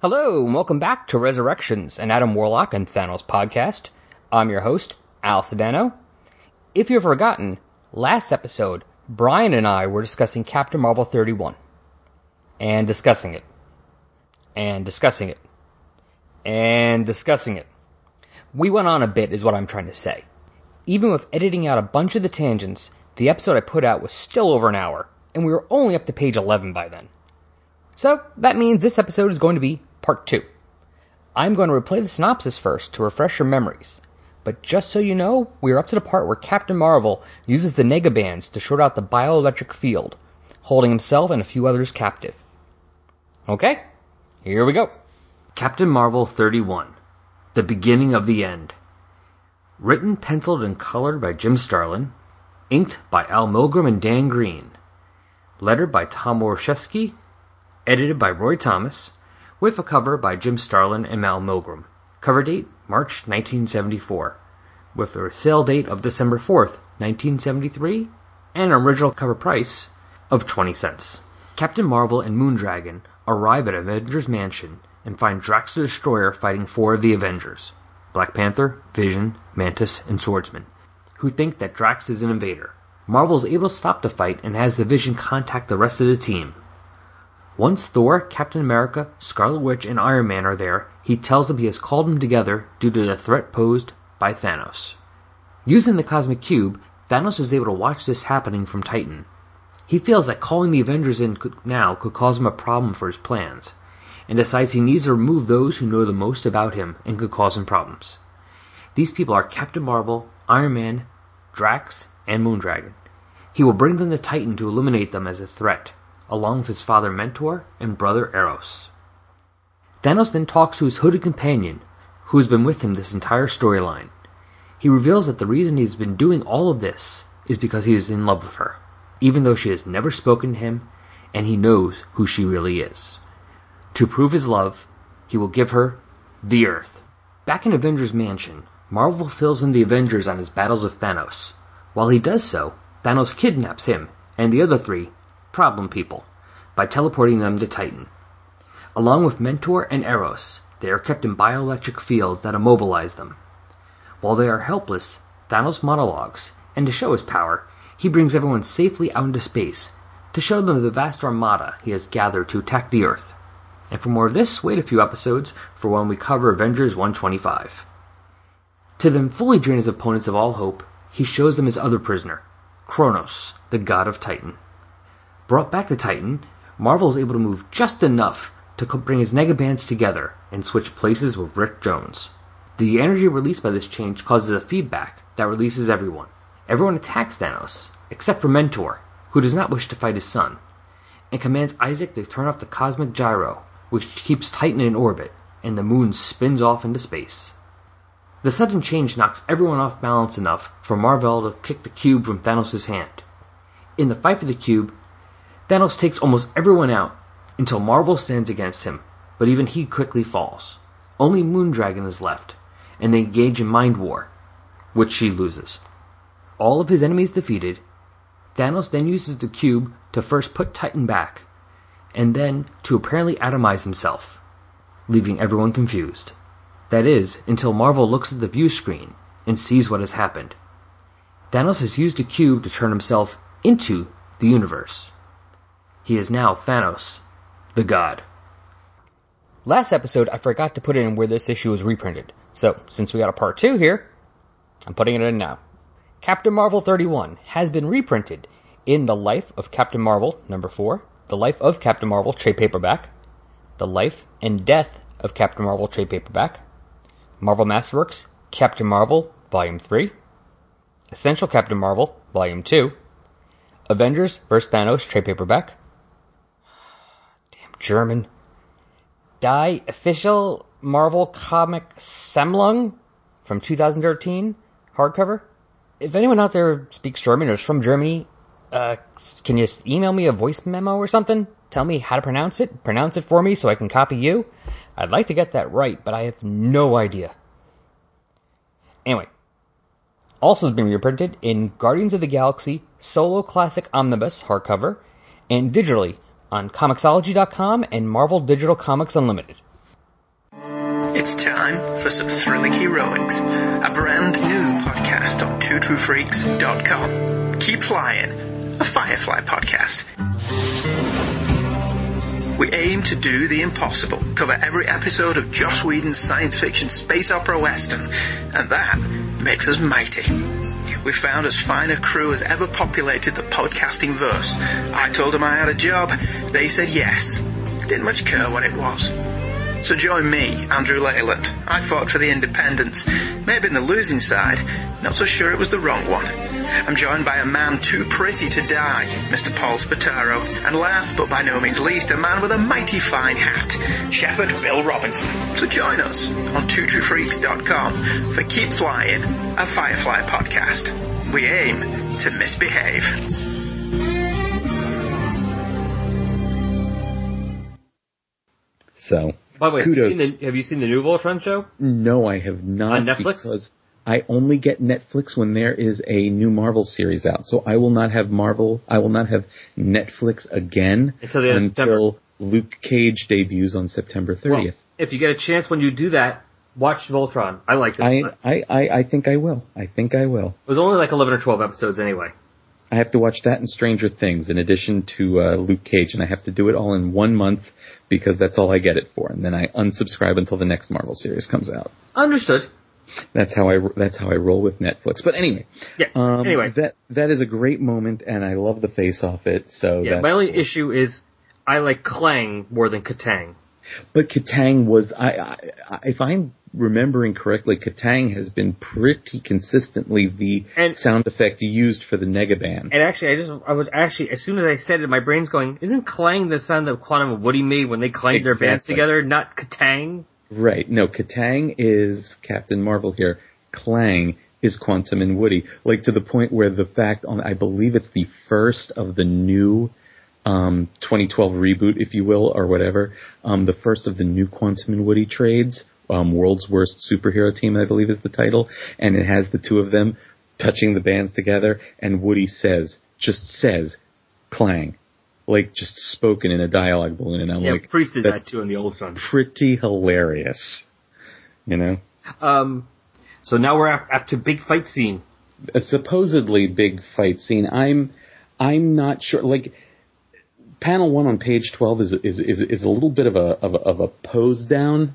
Hello, and welcome back to Resurrections, an Adam Warlock and Thanos podcast. I'm your host, Al Sedano. If you've forgotten, last episode, Brian and I were discussing Captain Marvel 31. And discussing it. And discussing it. And discussing it. We went on a bit, is what I'm trying to say. Even with editing out a bunch of the tangents, the episode I put out was still over an hour, and we were only up to page 11 by then. So, that means this episode is going to be Part 2. I'm going to replay the synopsis first to refresh your memories, but just so you know, we are up to the part where Captain Marvel uses the negabands to short out the bioelectric field, holding himself and a few others captive. Okay, here we go. Captain Marvel 31, The Beginning of the End. Written, penciled, and colored by Jim Starlin. Inked by Al Milgram and Dan Green. Lettered by Tom Warshevsky. Edited by Roy Thomas. With a cover by Jim Starlin and Mal Milgram. Cover date, March 1974, with a sale date of December 4th, 1973, and an original cover price of 20 cents. Captain Marvel and Moondragon arrive at Avengers Mansion and find Drax the Destroyer fighting four of the Avengers, Black Panther, Vision, Mantis, and Swordsman, who think that Drax is an invader. Marvel is able to stop the fight and has the Vision contact the rest of the team. Once Thor, Captain America, Scarlet Witch, and Iron Man are there, he tells them he has called them together due to the threat posed by Thanos. Using the Cosmic Cube, Thanos is able to watch this happening from Titan. He feels that calling the Avengers in now could cause him a problem for his plans, and decides he needs to remove those who know the most about him and could cause him problems. These people are Captain Marvel, Iron Man, Drax, and Moondragon. He will bring them to Titan to eliminate them as a threat, along with his father mentor and brother Eros. Thanos then talks to his hooded companion, who has been with him this entire storyline. He reveals that the reason he has been doing all of this is because he is in love with her, even though she has never spoken to him, and he knows who she really is. To prove his love, he will give her the Earth. Back in Avengers Mansion, Marvel fills in the Avengers on his battles with Thanos. While he does so, Thanos kidnaps him and the other three problem people by teleporting them to Titan. Along with Mentor and Eros, they are kept in bioelectric fields that immobilize them. While they are helpless, Thanos monologues, and to show his power, he brings everyone safely out into space to show them the vast armada he has gathered to attack the Earth. And for more of this, wait a few episodes for when we cover Avengers 125. To then fully drain his opponents of all hope, he shows them his other prisoner, Kronos, the god of Titan. Brought back to Titan, Marvel is able to move just enough to bring his negabands together and switch places with Rick Jones. The energy released by this change causes a feedback that releases everyone. Everyone attacks Thanos, except for Mentor, who does not wish to fight his son, and commands Isaac to turn off the cosmic gyro, which keeps Titan in orbit, and the moon spins off into space. The sudden change knocks everyone off balance enough for Marvel to kick the cube from Thanos' hand. In the fight for the cube, Thanos takes almost everyone out until Marvel stands against him, but even he quickly falls. Only Moondragon is left, and they engage in mind war, which she loses. All of his enemies defeated, Thanos then uses the cube to first put Titan back, and then to apparently atomize himself, leaving everyone confused. That is, until Marvel looks at the view screen and sees what has happened. Thanos has used the cube to turn himself into the universe. He is now Thanos, the god. Last episode, I forgot to put in where this issue was reprinted. So, since we got a part 2 here, I'm putting it in now. Captain Marvel 31 has been reprinted in The Life of Captain Marvel, number 4, The Life of Captain Marvel, trade paperback, The Life and Death of Captain Marvel, trade paperback, Marvel Masterworks, Captain Marvel, volume 3, Essential Captain Marvel, volume 2, Avengers vs. Thanos, trade paperback, German. Die Official Marvel Comic Sammlung from 2013, hardcover. If anyone out there speaks German or is from Germany, can you email me a voice memo or something? Tell me how to pronounce it. Pronounce it for me so I can copy you. I'd like to get that right, but I have no idea. Anyway, also has been reprinted in Guardians of the Galaxy Solo Classic Omnibus hardcover and digitally on Comixology.com and Marvel Digital Comics Unlimited. It's time for some thrilling heroics, a brand new podcast on twotruefreaks.com. Keep flying, a Firefly podcast. We aim to do the impossible, cover every episode of Joss Whedon's science fiction space opera western, and that makes us mighty. We've found as fine a crew as ever populated the podcasting verse. I told them I had a job, they said yes. Didn't much care what it was. So join me, Andrew Leyland. I fought for the independents. May have been the losing side, not so sure it was the wrong one. I'm joined by a man too pretty to die, Mr. Paul Spataro, and last but by no means least, a man with a mighty fine hat, Shepherd Bill Robinson. So join us on twotruefreaks.com for Keep Flying, a Firefly podcast. We aim to misbehave. So, by the way, kudos. Have you seen the new Voltron show? No, I have not. On Netflix? Because I only get Netflix when there is a new Marvel series out. So I will not have Marvel. I will not have Netflix again until Luke Cage debuts on September 30th. Well, if you get a chance when you do that, watch Voltron. I like it. I think I will. It was only like 11 or 12 episodes anyway. I have to watch that and Stranger Things in addition to Luke Cage, and I have to do it all in 1 month because that's all I get it for, and then I unsubscribe until the next Marvel series comes out. Understood. That's how I roll with Netflix. But anyway, that is a great moment, and I love the face off it. So yeah, my only issue is I like Klang more than Ka-Tang. But Ka-Tang was if I'm remembering correctly, Ka-Tang has been pretty consistently the sound effect used for the negabands. And actually, I was as soon as I said it, my brain's going, isn't Klang the sound that Quantum and Woody made when they clanged their bands together, not Ka-Tang? Right. No, Ka-Tang is Captain Marvel here. Klang is Quantum and Woody. Like, to the point where the fact on, I believe it's the first of the new 2012 reboot, if you will, or whatever, the first of the new Quantum and Woody trades, World's Worst Superhero Team, I believe is the title, and it has the two of them touching the bands together, and Woody just says, Klang, like just spoken in a dialogue balloon, and I'm Priest did that too in the old one. Pretty hilarious, you know? So now we're up to big fight scene. A supposedly big fight scene. I'm not sure, like, panel 1 on page 12 is a little bit of a pose down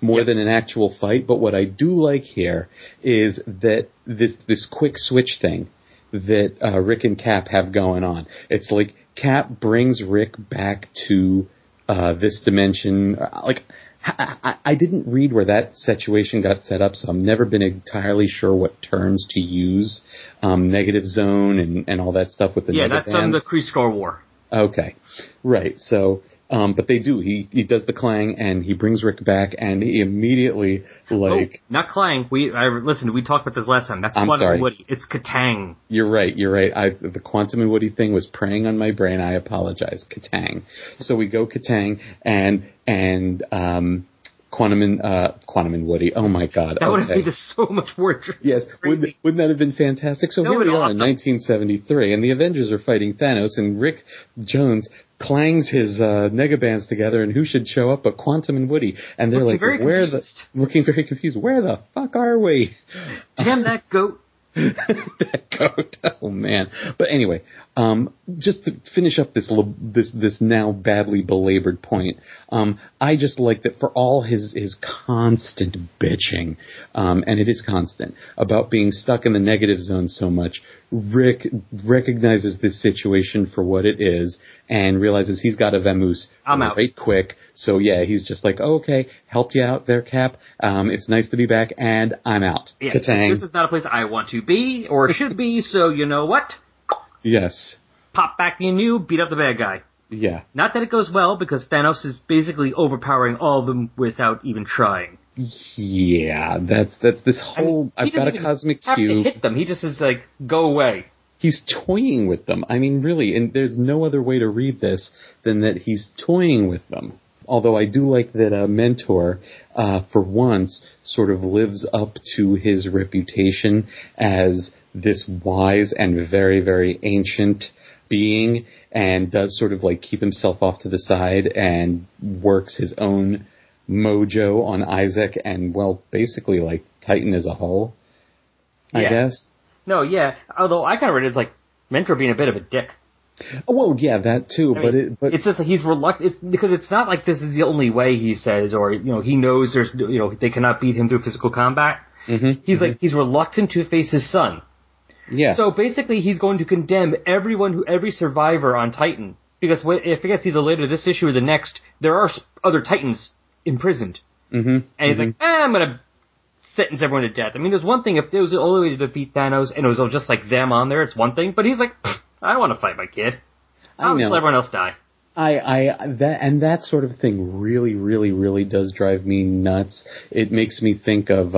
more than an actual fight, but what I do like here is that this quick switch thing that Rick and Cap have going on. It's like Cap brings Rick back to this dimension. Like, I didn't read where that situation got set up, so I've never been entirely sure what terms to use, negative zone and all that stuff with the negative bands. Yeah, that's on the Kree-Skrull War. Okay, right. So, but they do. He does the Klang, and he brings Rick back, and he immediately not Klang. We talked about this last time. That's Quantum and Woody. It's Ka-Tang. You're right. The Quantum and Woody thing was preying on my brain. I apologize. Ka-Tang. So we go Ka-Tang and Quantum and Woody. Oh my God! That would have made this so much more interesting. Yes, wouldn't that have been fantastic? So here we are in 1973, and the Avengers are fighting Thanos, and Rick Jones clangs his negabands together, and who should show up but Quantum and Woody? And they're looking like, looking very confused. Where the fuck are we? Damn that goat! That goat. Oh man! But anyway, just to finish up this now badly belabored point, I just like that for all his constant bitching, and it is constant about being stuck in the negative zone so much, Rick recognizes this situation for what it is and realizes he's got a vamoose right quick. So yeah, he's just like, oh, okay, helped you out there, Cap. It's nice to be back, and I'm out. Yeah, Ka-Tang. This is not a place I want to be or should be, so you know what? Yes. Pop back in you, beat up the bad guy. Yeah. Not that it goes well, because Thanos is basically overpowering all of them without even trying. Yeah, that's this whole, I've got a cosmic cube. He doesn't have to hit them, he just is like, go away. He's toying with them. I mean, really, and there's no other way to read this than that he's toying with them. Although I do like that Mentor, for once, sort of lives up to his reputation as this wise and very, very ancient being, and does sort of like keep himself off to the side and works his own mojo on Isaac and, well, basically, like, Titan as a whole, I guess. No, yeah. Although I kind of read it as, like, Mentor being a bit of a dick. Well, yeah, that too, but it's just that he's reluctant, because it's not like this is the only way, he says, or, you know, he knows there's, you know, they cannot beat him through physical combat. Mm-hmm, he's reluctant to face his son. Yeah. So basically he's going to condemn every survivor on Titan, because if it gets either later this issue or the next, there are other Titans imprisoned. Mm-hmm. And he's like, I'm going to sentence everyone to death. I mean, there's one thing, if there was the only way to defeat Thanos and it was all just like them on there, it's one thing, but he's like, I don't want to fight my kid. I'll just let everyone else die. That sort of thing really, really, really does drive me nuts. It makes me think of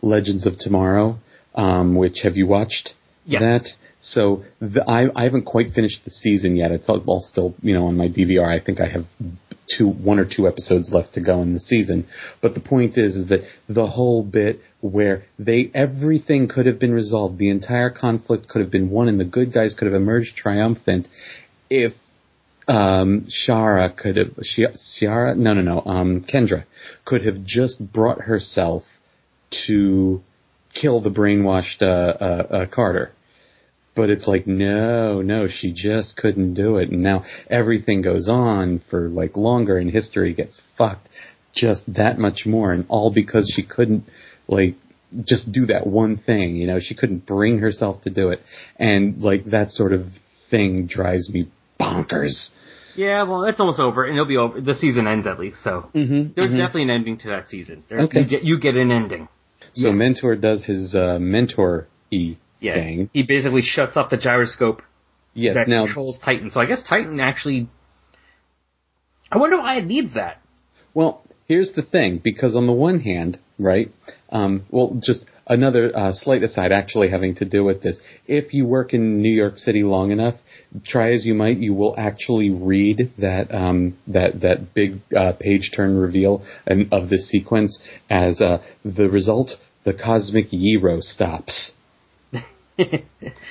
Legends of Tomorrow, which, have you watched that? So I haven't quite finished the season yet. It's all still, you know, on my DVR. I think I have one or two episodes left to go in the season. But the point is that the whole bit where everything could have been resolved, the entire conflict could have been won, and the good guys could have emerged triumphant if Kendra could have just brought herself to kill the brainwashed Carter. But it's like, no, she just couldn't do it. And now everything goes on for, like, longer, and history gets fucked just that much more. And all because she couldn't, like, just do that one thing, you know. She couldn't bring herself to do it. And, like, that sort of thing drives me bonkers. Yeah, well, it's almost over, and it'll be over. The season ends, at least, so. Mm-hmm, there's definitely an ending to that season. You get an ending. So yes. Mentor does his mentor-y. Yeah, thing. He basically shuts off the gyroscope that controls Titan. So I guess Titan actually... I wonder why it needs that. Well, here's the thing, because on the one hand, right, just another slight aside actually having to do with this, if you work in New York City long enough, try as you might, you will actually read that big page-turn reveal of this sequence as the result, the cosmic gyro stops.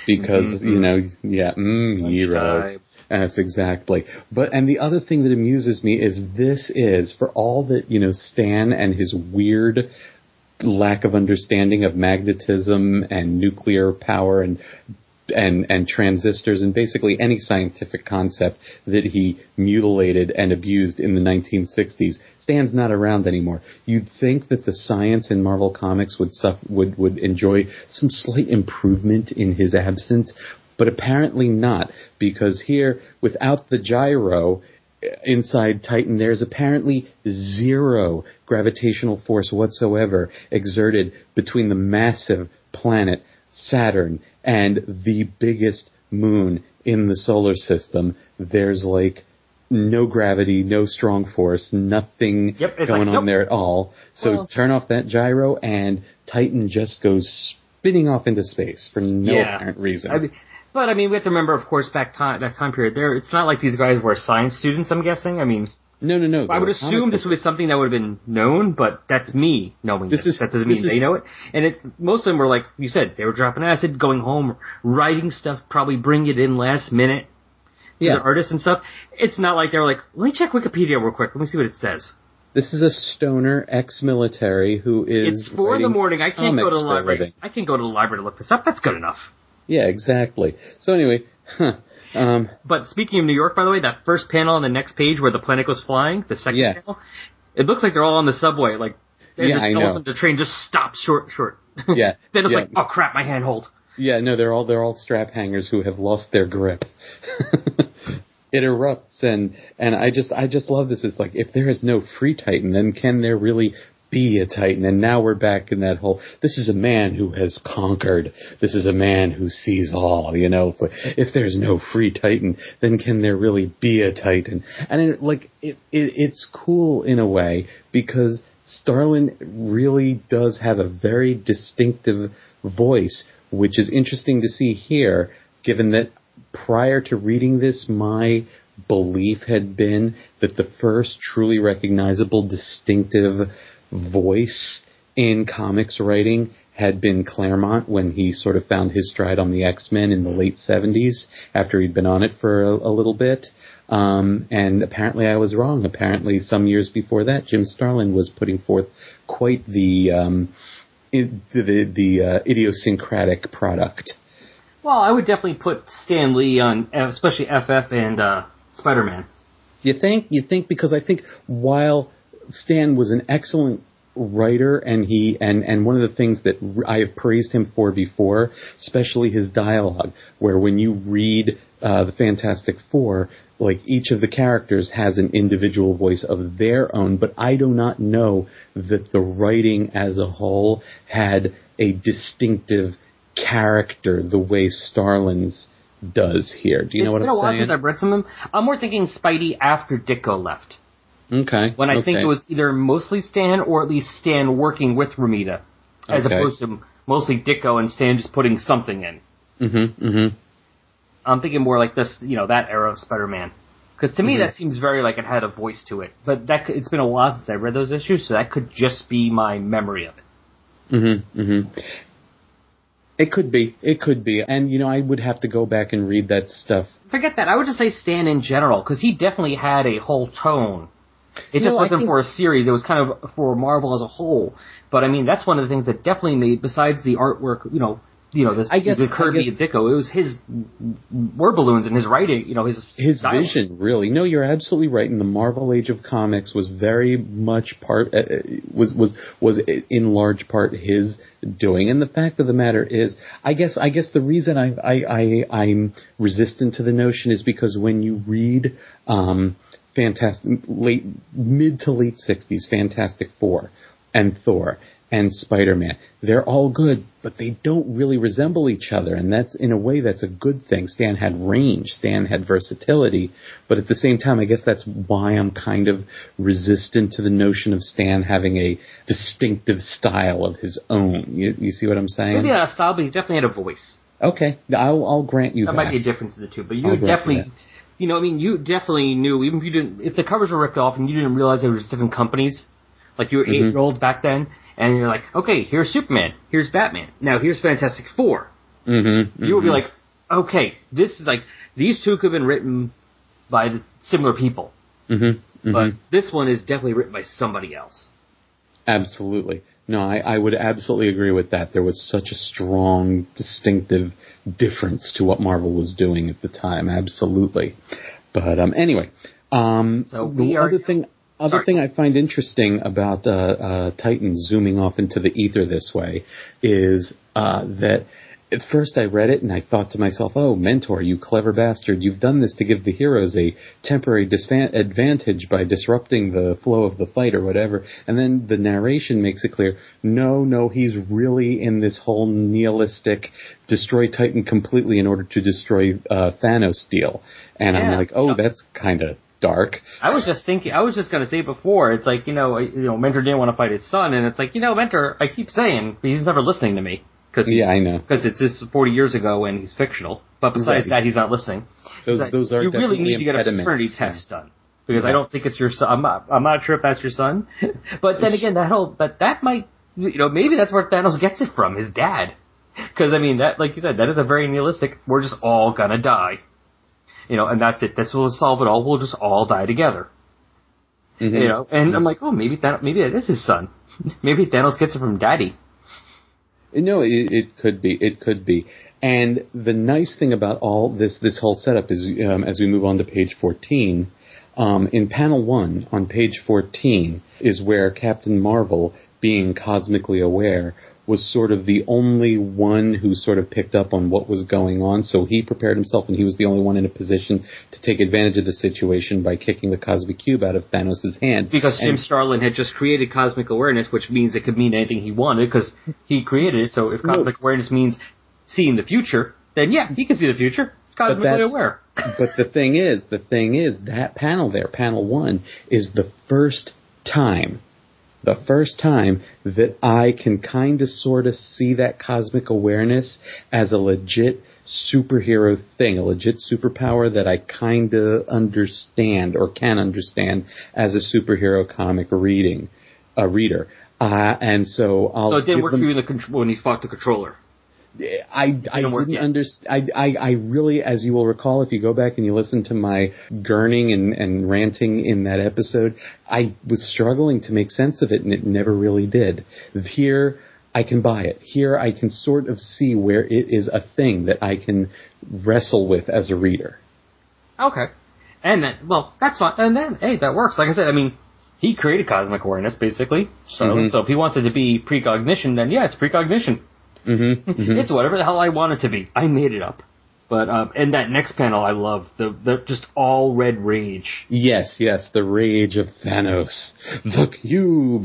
Because, you know, Eros. Yes, exactly. And the other thing that amuses me is this is, for all that, you know, Stan and his weird lack of understanding of magnetism and nuclear power and transistors and basically any scientific concept that he mutilated and abused in the 1960s, Stan's not around anymore. You'd think that the science in Marvel Comics would enjoy some slight improvement in his absence, but apparently not, because here, without the gyro, inside Titan, there's apparently zero gravitational force whatsoever exerted between the massive planet Saturn and the biggest moon in the solar system. There's like no gravity, no strong force, nothing on there at all. So turn off that gyro and Titan just goes spinning off into space for no apparent reason. But we have to remember, of course, back that time period there, it's not like these guys were science students, I'm guessing. I mean... No. I would assume this would be something that would have been known, but that's me knowing this. That doesn't mean they know it. And most of them were, like you said, they were dropping acid, going home, writing stuff, probably bringing it in last minute to the artists and stuff. It's not like they were like, let me check Wikipedia real quick. Let me see what it says. This is a stoner ex-military who is... It's 4 in the morning. I can't go to the library. I can go to the library to look this up. That's good enough. Yeah, exactly. So anyway... But speaking of New York, by the way, that first panel on the next page where the planet goes flying, the second panel, it looks like they're all on the subway. Like, the train just stops short. Yeah. Then it's like, oh crap, my handhold. Yeah, no, they're all strap hangers who have lost their grip. It erupts, and I just love this. It's like, if there is no free Titan, then can there really be a Titan? And now we're back in that whole, this is a man who has conquered, this is a man who sees all, you know, if there's no free Titan, then can there really be a Titan? And it's cool in a way, because Starlin really does have a very distinctive voice, which is interesting to see here, given that prior to reading this, my belief had been that the first truly recognizable distinctive voice in comics writing had been Claremont when he sort of found his stride on the X-Men in the late 70s after he'd been on it for a little bit. And apparently I was wrong. Apparently some years before that, Jim Starlin was putting forth quite the idiosyncratic product. Well, I would definitely put Stan Lee on, especially FF and Spider-Man. You think? Because I think while Stan was an excellent writer, and he one of the things that I have praised him for before, especially his dialogue, where when you read the Fantastic Four, like each of the characters has an individual voice of their own, but I do not know that the writing as a whole had a distinctive character the way Starlin's does here. Do you know what I'm saying? It's been a while since I've read some of them. I'm more thinking Spidey after Ditko left. Okay. When I think it was either mostly Stan or at least Stan working with Romita, as opposed to mostly Ditko and Stan just putting something in. Mm-hmm, mm-hmm. I'm thinking more like this, that era of Spider-Man. Because to me that seems very like it had a voice to it. But it's been a while since I read those issues, so that could just be my memory of it. Mm-hmm, mm-hmm. It could be. And, I would have to go back and read that stuff. Forget that. I would just say Stan in general, because he definitely had a whole tone. It just wasn't for a series. It was kind of for Marvel as a whole. But, that's one of the things that definitely made, besides the artwork, the Kirby and Ditko, it was his word balloons and his writing, his style. Vision, really. No, you're absolutely right. And the Marvel Age of Comics was very much part, was in large part his doing. And the fact of the matter is, I guess the reason I'm resistant to the notion is because when you read, Fantastic, mid to late 60s, Fantastic Four and Thor and Spider-Man. They're all good, but they don't really resemble each other, and that's, in a way, that's a good thing. Stan had range, Stan had versatility, but at the same time, I guess that's why I'm kind of resistant to the notion of Stan having a distinctive style of his own. You see what I'm saying? Maybe not a style, but he definitely had a voice. Okay, I'll grant you that. That might be a difference in the two, but you definitely... you definitely knew, even if you didn't, if the covers were ripped off and you didn't realize they were just different companies, like you were 8-year-old back then, and you're like, okay, here's Superman, here's Batman, now here's Fantastic Four. Mm-hmm, you would be like, okay, this is like, these two could have been written by similar people, but this one is definitely written by somebody else. Absolutely. No, I would absolutely agree with that. There was such a strong, distinctive difference to what Marvel was doing at the time. Absolutely. But anyway, so the other thing I find interesting about Titan zooming off into the ether this way is that at first I read it and I thought to myself, oh, Mentor, you clever bastard, you've done this to give the heroes a temporary advantage by disrupting the flow of the fight or whatever. And then the narration makes it clear, no, he's really in this whole nihilistic destroy Titan completely in order to destroy Thanos deal. And I'm like, that's kind of dark. I was just going to say before, it's like, Mentor didn't want to fight his son. And it's like, Mentor, I keep saying, but he's never listening to me. I know. Because it's just 40 years ago and he's fictional. But besides that, he's not listening. Those are definitely impediments. You really need to get a paternity test done. Because I don't think it's your son. I'm not sure if that's your son. But then again, maybe that's where Thanos gets it from, his dad. Because, that, like you said, that is a very nihilistic, we're just all gonna die. And that's it. This will solve it all. We'll just all die together. Mm-hmm. And I'm like, oh, maybe that is his son. Maybe Thanos gets it from daddy. No, it could be. And the nice thing about all this whole setup is, as we move on to page 14, in panel 1 on page 14 is where Captain Marvel, being cosmically aware, was sort of the only one who sort of picked up on what was going on. So he prepared himself, and he was the only one in a position to take advantage of the situation by kicking the Cosmic Cube out of Thanos' hand. Because Jim Starlin had just created Cosmic Awareness, which means it could mean anything he wanted, because he created it. So if Cosmic Awareness means seeing the future, then yeah, he can see the future. It's cosmically aware. But the thing is, that panel there, panel 1, is the first time that I can kind of sort of see that cosmic awareness as a legit superhero thing, a legit superpower that I kind of understand or can understand as a superhero comic reader. And so I'll. So it didn't work for you in when you fought the controller. I really, as you will recall, if you go back and you listen to my gurning and ranting in that episode, I was struggling to make sense of it, and it never really did. Here, I can buy it. Here, I can sort of see where it is a thing that I can wrestle with as a reader. Okay. And then, well, that's fine. And then, hey, that works. Like I said, I mean, he created cosmic awareness, basically. So, so if he wants it to be precognition, then yeah, it's precognition. It's whatever the hell I want it to be. I made it up. But and that next panel I love, the just all red rage. Yes, yes, the rage of Thanos. The cube.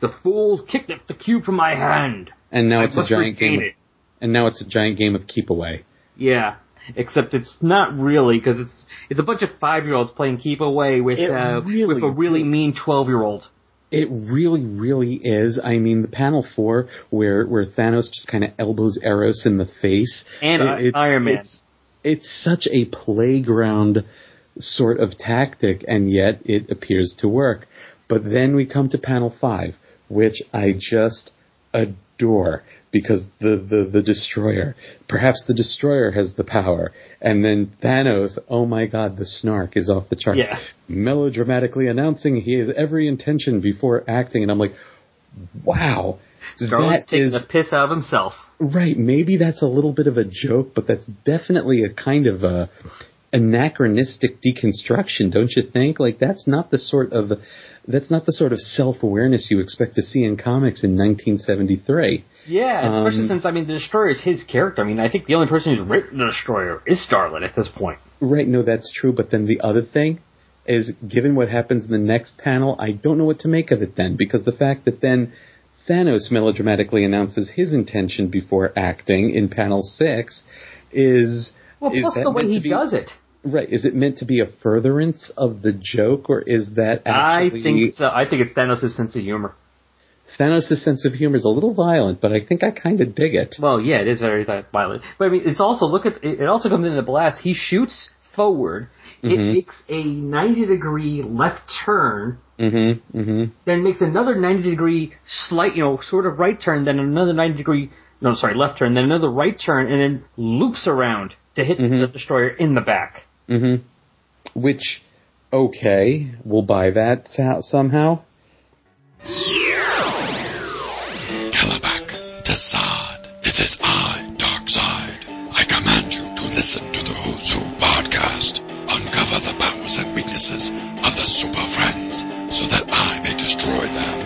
The fool kicked up the cube from my hand. And now it's a giant game. And now it's a giant game of keep away. Yeah. Except it's not really, because it's a bunch of 5-year-olds playing keep away with a really mean 12-year-old. It really, really is. I mean, the panel 4, where Thanos just kind of elbows Eros in the face. And Iron Man. It's such a playground sort of tactic, and yet it appears to work. But then we come to panel 5, which I just adore, because the Destroyer, perhaps the Destroyer has the power. And then Thanos, oh my God, the snark is off the charts. Yeah. Melodramatically announcing he has every intention before acting. And I'm like, wow. Starlin's taking the piss out of himself. Right. Maybe that's a little bit of a joke, but that's definitely a kind of a anachronistic deconstruction, don't you think? Like, that's not the sort of self-awareness you expect to see in comics in 1973. Yeah, especially since, I mean, the Destroyer is his character. I mean, I think the only person who's written the Destroyer is Starlin at this point. Right, no, that's true. But then the other thing is, given what happens in the next panel, I don't know what to make of it then, because the fact that then Thanos melodramatically announces his intention before acting in panel 6 is... Well, plus the way he does it. Right. Is it meant to be a furtherance of the joke, or is that actually... I think so. I think it's Thanos' sense of humor. Thanos' sense of humor is a little violent, but I think I kind of dig it. Well, yeah, it is very violent. But I mean, it's also, it also comes into the blast. He shoots forward. It makes a 90-degree left turn. Then makes another 90-degree slight, sort of right turn, then another 90-degree, left turn, then another right turn, and then loops around to hit the Destroyer in the back. Which, okay, we'll buy that somehow. Kalabak, Tassad, it is I, Darkseid. I command you to listen to the Who's Who podcast. Uncover the powers and weaknesses of the Super Friends so that I may destroy them.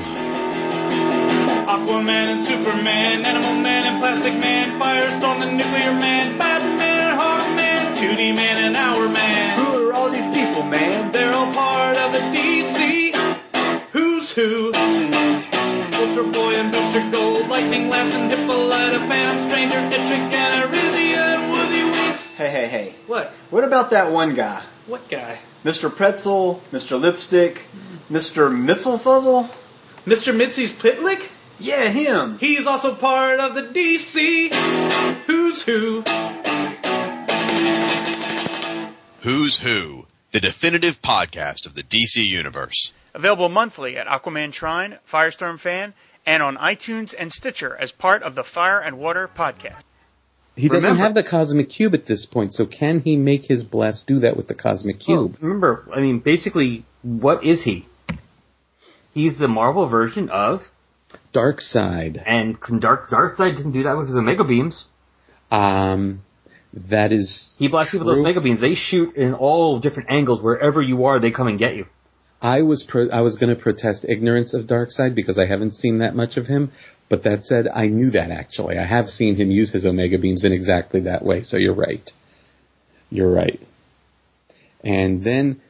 Aquaman and Superman, Animal Man and Plastic Man, Firestorm and Nuclear Man, Batman and Hawk Man, 2D Man and Hour Man. Who are all these people, man? They're all part of the DC Who's Who. Ultra Boy and Booster Gold, Lightning Lass and Hippolyta, Phantom Stranger, Etrick and Arisia and Woolly Wits. Hey. What? What about that one guy? What guy? Mr. Pretzel, Mr. Lipstick, Mr. Mitzelfuzzle? Mr. Mitzi's Pitlick? Yeah, him. He's also part of the DC Who's Who. Who's Who, the definitive podcast of the DC Universe. Available monthly at Aquaman Shrine, Firestorm Fan, and on iTunes and Stitcher as part of the Fire and Water podcast. He doesn't have the Cosmic Cube at this point, so can he make his blast do that with the Cosmic Cube? Oh, remember, I mean, basically, what is he? He's the Marvel version of... Darkseid. And Darkseid didn't do that with his Omega Beams. That is He blasts people with those Omega Beams. They shoot in all different angles. Wherever you are, they come and get you. I was going to protest ignorance of Darkseid because I haven't seen that much of him. But that said, I knew that, actually. I have seen him use his Omega Beams in exactly that way, so you're right. You're right. And then...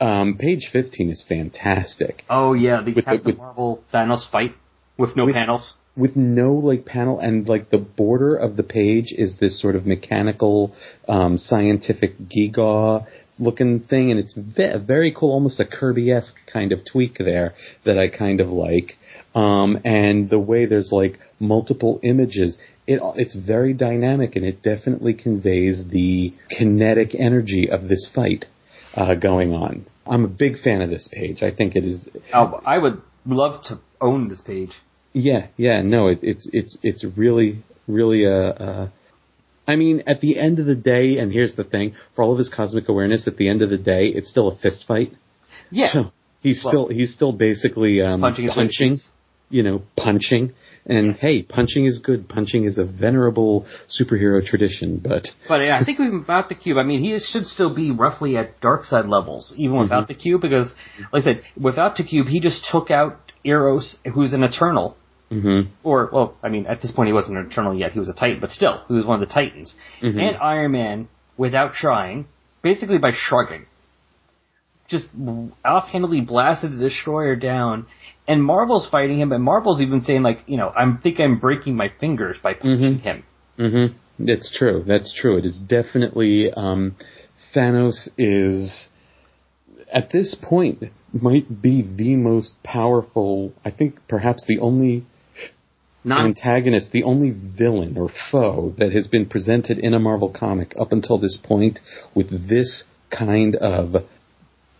page 15 is fantastic. Oh, yeah, the Captain Marvel Thanos fight with no panels. With no, panel, and, the border of the page is this sort of mechanical, scientific gigaw-looking thing, and it's very cool, almost a Kirby-esque kind of tweak there that I kind of like. And the way there's, multiple images... It's very dynamic, and it definitely conveys the kinetic energy of this fight. Going on. I'm a big fan of this page. I think it is... I would love to own this page. Yeah, no, it's really I mean, at the end of the day, and here's the thing, for all of his cosmic awareness, at the end of the day, it's still a fist fight. Yeah. So he's still basically punching. And hey, punching is good. Punching is a venerable superhero tradition, but yeah, I think even without the cube, I mean, he should still be roughly at Darkseid levels, even without the cube, because, like I said, without the cube, he just took out Eros, who's an Eternal. Mm-hmm. Or, well, I mean, at this point he wasn't an Eternal yet, he was a Titan, but still, he was one of the Titans. Mm-hmm. And Iron Man, without trying, basically by shrugging, just offhandedly blasted the Destroyer down, and Marvel's fighting him, and Marvel's even saying, like, you know, I think I'm breaking my fingers by punching him. Mm-hmm. That's true. It is definitely, Thanos is, at this point, might be the most powerful, I think perhaps the only... antagonist, the only villain or foe that has been presented in a Marvel comic up until this point with this kind of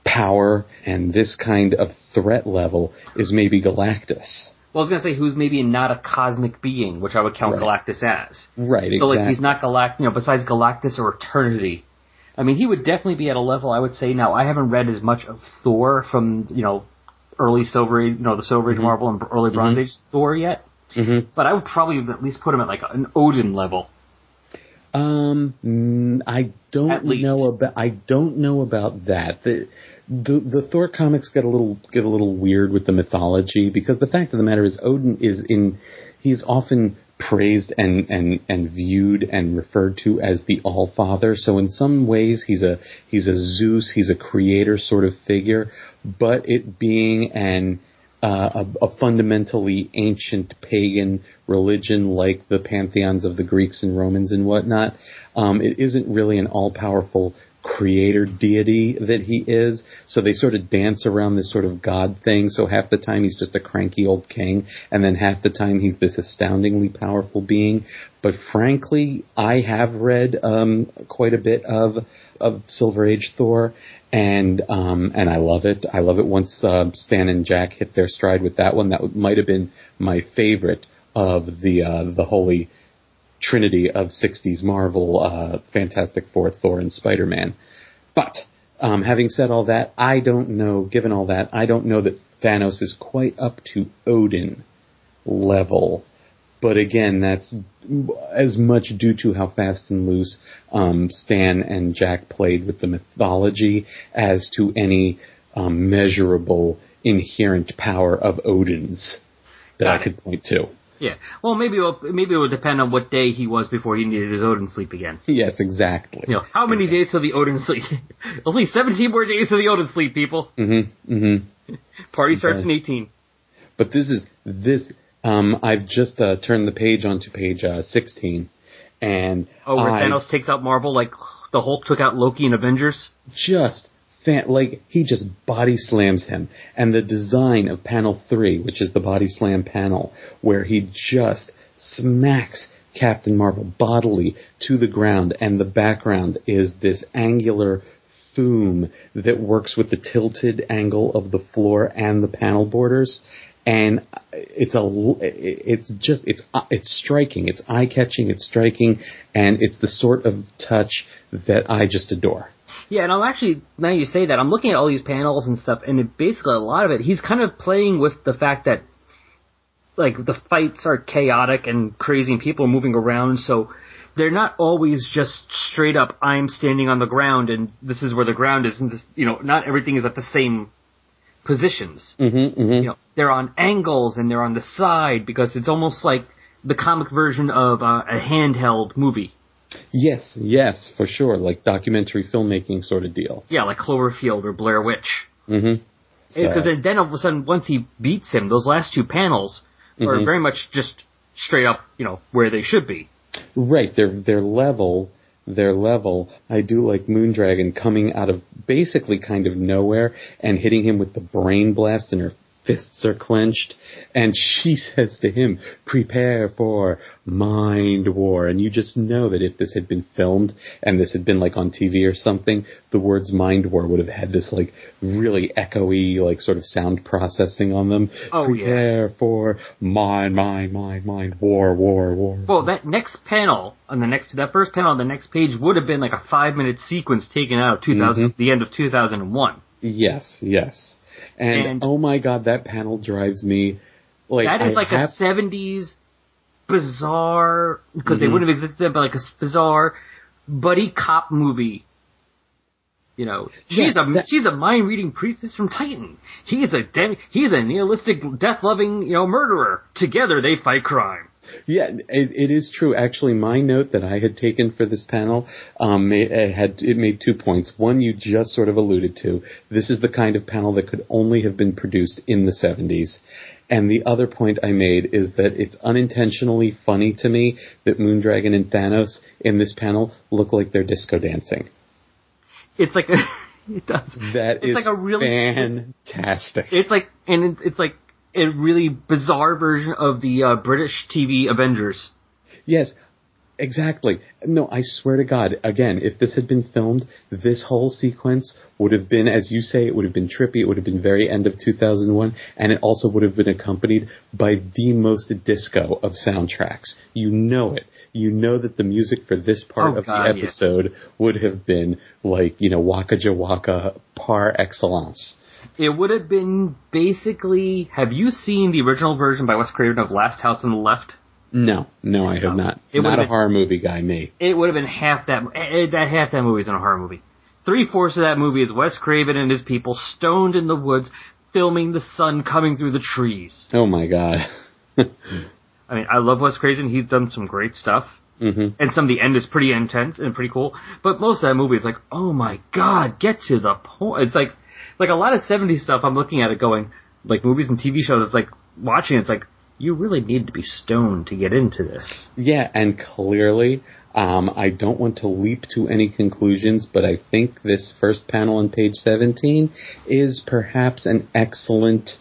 power and this kind of threat level is maybe Galactus. Well, I was going to say who's maybe not a cosmic being, which I would count Galactus as. Right, so, exactly. Like, he's not Galactus, besides Galactus or Eternity. I mean, he would definitely be at a level, I would say, now, I haven't read as much of Thor from, early Silver Age, the Silver Age Marvel and early Bronze Age Thor yet. Mm-hmm. But I would probably at least put him at, like, an Odin level. I don't know about that. The Thor comics get a little weird with the mythology, because the fact of the matter is Odin he's often praised and viewed and referred to as the All-Father. So in some ways he's a Zeus, he's a creator sort of figure, but it being a fundamentally ancient pagan religion like the pantheons of the Greeks and Romans and whatnot, it isn't really an all-powerful creator deity that he is, so they sort of dance around this sort of god thing. So half the time he's just a cranky old king, and then half the time he's this astoundingly powerful being. But frankly, I have read quite a bit of Silver Age Thor, and I love it. I love it. Once Stan and Jack hit their stride with that one, that might have been my favorite of the Holy Trinity of 60s Marvel, Fantastic Four, Thor, and Spider-Man. But, having said all that, I don't know that Thanos is quite up to Odin level. But again, that's as much due to how fast and loose, Stan and Jack played with the mythology as to any, measurable inherent power of Odin's that I could point to. Yeah. Well, maybe it would depend on what day he was before he needed his Odin sleep again. Yes, exactly. How many days till the Odin sleep? At least 17 more days till the Odin sleep, people. Party starts in 18. But this. I've just turned the page onto page 16, and where Thanos takes out Marvel like the Hulk took out Loki in Avengers. He just body slams him. And the design of panel 3, which is the body slam panel, where he just smacks Captain Marvel bodily to the ground, and the background is this angular foom that works with the tilted angle of the floor and the panel borders. And it's striking. It's eye-catching, it's striking, and it's the sort of touch that I just adore. Yeah, and I'm actually, now you say that, I'm looking at all these panels and stuff, and basically a lot of it, he's kind of playing with the fact that, like, the fights are chaotic and crazy and people are moving around, so they're not always just straight up, I'm standing on the ground and this is where the ground is, and this, not everything is at the same positions. They're on angles and they're on the side, because it's almost like the comic version of a handheld movie. Yes, for sure. Like documentary filmmaking sort of deal. Yeah, like Cloverfield or Blair Witch. Because then all of a sudden, once he beats him, those last two panels are very much just straight up, where they should be. Right, their level. I do like Moondragon coming out of basically kind of nowhere and hitting him with the brain blast in her fists are clenched, and she says to him, prepare for mind war. And you just know that if this had been filmed and this had been like on TV or something, the words mind war would have had this like really echoey, like sort of sound processing on them. Oh, prepare for mind, war. Well, that next panel on the next, that first panel on the next page would have been like a 5-minute sequence taken out of the end of 2001. Yes. And oh my God, that panel drives me. Like, that is a 70s bizarre, because they wouldn't have existed then, but like a bizarre buddy cop movie. You know, she's a mind-reading priestess from Titan. He's a nihilistic, death-loving, murderer. Together they fight crime. Yeah, it is true. Actually, my note that I had taken for this panel, it made 2 points. One, you just sort of alluded to. This is the kind of panel that could only have been produced in the 70s. And the other point I made is that it's unintentionally funny to me that Moondragon and Thanos in this panel look like they're disco dancing. It's like it does. That it's is like a really fantastic. It's like, and it's like a really bizarre version of the British TV Avengers. Yes, exactly. No, I swear to God, again, if this had been filmed, this whole sequence would have been, as you say, it would have been trippy, it would have been very end of 2001, and it also would have been accompanied by the most disco of soundtracks. You know it. You know that the music for this part the episode would have been like, Waka Jawaka par excellence. It would have been basically... Have you seen the original version by Wes Craven of Last House on the Left? No, I have not. Not a horror movie guy, me. It would have been half that movie isn't a horror movie. 3/4 of that movie is Wes Craven and his people stoned in the woods, filming the sun coming through the trees. Oh my God. I mean, I love Wes Craven. He's done some great stuff. Mm-hmm. And some of the end is pretty intense and pretty cool. But most of that movie is like, oh my God, get to the point. It's like... Like, a lot of 70s stuff, I'm looking at it going, like, movies and TV shows, it's like, watching it's like, you really need to be stoned to get into this. Yeah, and clearly, I don't want to leap to any conclusions, but I think this first panel on page 17 is perhaps an excellent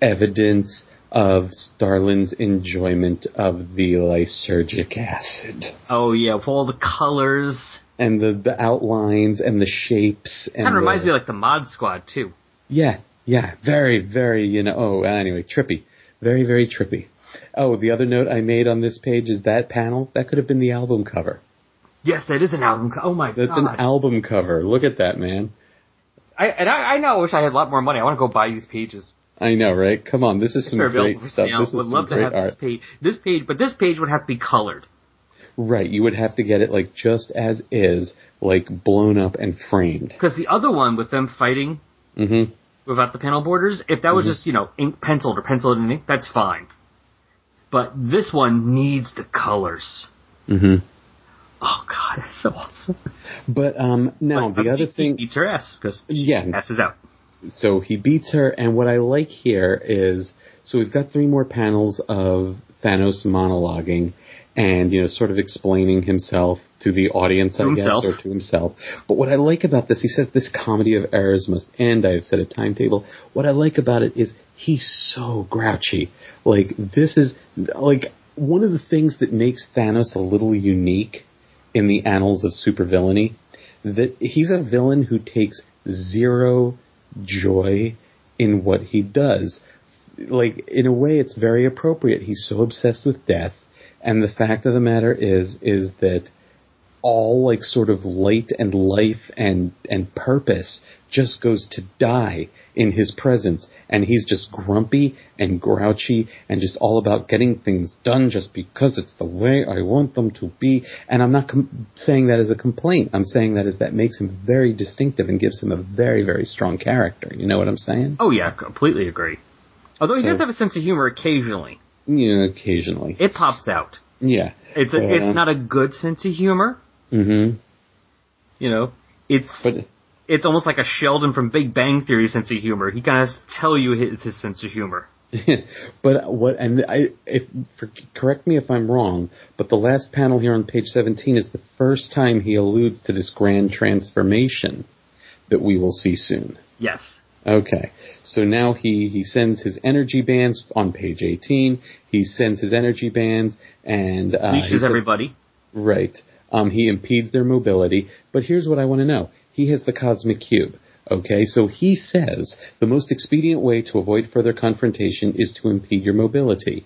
evidence of Starlin's enjoyment of the lysergic acid. Oh, yeah, with all the colors... And the outlines and the shapes. And kind of reminds me of the Mod Squad, too. Yeah. Very, very, anyway, trippy. Very, very trippy. Oh, the other note I made on this page is that panel, that could have been the album cover. Yes, that is an album cover. Oh, my God. That's an album cover. Look at that, man. I know. I wish I had a lot more money. I want to go buy these pages. I know, right? Come on. This is some great stuff. I would love to have this page, but this page would have to be colored. Right, you would have to get it, just as is, blown up and framed. Because the other one with them fighting without the panel borders, if that was just, ink penciled or penciled in ink, that's fine. But this one needs the colors. Mm-hmm. Oh, God, that's so awesome. But, now, the other thing... He beats her ass, because ass is out. So he beats her, and what I like here is... So we've got 3 more panels of Thanos monologuing... And, sort of explaining himself to the audience, or to himself. But what I like about this, he says, this comedy of errors must end. I have set a timetable. What I like about it is he's so grouchy. This is, one of the things that makes Thanos a little unique in the annals of supervillainy, that he's a villain who takes zero joy in what he does. In a way, it's very appropriate. He's so obsessed with death. And the fact of the matter is that all sort of light and life and purpose just goes to die in his presence. And he's just grumpy and grouchy and just all about getting things done just because it's the way I want them to be. And I'm not saying that as a complaint. I'm saying that as that makes him very distinctive and gives him a very, very strong character. You know what I'm saying? Oh, yeah, completely agree. Although he does have a sense of humor occasionally. Occasionally. It pops out. Yeah. It's not a good sense of humor. Mm-hmm. It's almost like a Sheldon from Big Bang Theory sense of humor. He kind of has to tell you it's his sense of humor. But correct me if I'm wrong, but the last panel here on page 17 is the first time he alludes to this grand transformation that we will see soon. Yes. Okay, so now he sends his energy bands on page 18. He sends his energy bands and... reaches everybody. Right. He impedes their mobility. But here's what I want to know. He has the Cosmic Cube. Okay, so he says the most expedient way to avoid further confrontation is to impede your mobility.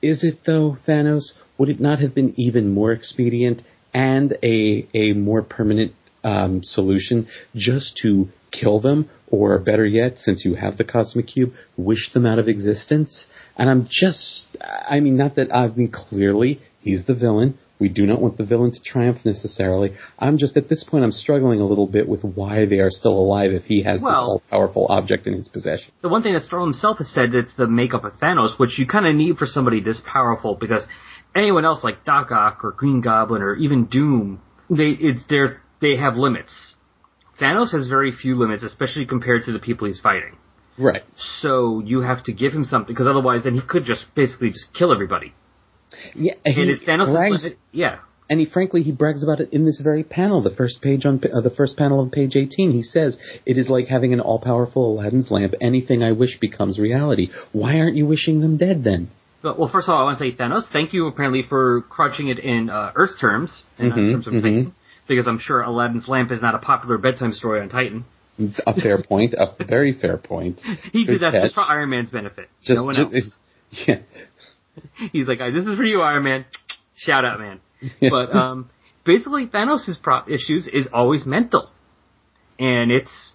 Is it, though, Thanos? Would it not have been even more expedient and a more permanent solution just to kill them, or better yet, since you have the Cosmic Cube, wish them out of existence? And I'm just, I mean, not that, I mean, clearly, he's the villain. We do not want the villain to triumph necessarily. I'm just, at this point, I'm struggling a little bit with why they are still alive if he has this all-powerful object in his possession. The one thing that Starlin himself has said, it's the makeup of Thanos, which you kind of need for somebody this powerful, because anyone else like Doc Ock or Green Goblin or even Doom, they have limits. Thanos has very few limits, especially compared to the people he's fighting. Right. So you have to give him something, because otherwise then he could just basically just kill everybody. Yeah, and it's Thanos' limit. Yeah. And he brags about it in this very panel, the first page on the first panel of page 18. He says, "It is like having an all-powerful Aladdin's lamp. Anything I wish becomes reality." Why aren't you wishing them dead then? Well, first of all, I want to say, Thanos, thank you apparently for crouching it in Earth terms and not in terms of thinking. Because I'm sure Aladdin's Lamp is not a popular bedtime story on Titan. A fair point. A very fair point. He did that just for Iron Man's benefit. No one else. Yeah. He's like, this is for you, Iron Man. Shout out, man. Yeah. But basically, Thanos' issues is always mental. And it's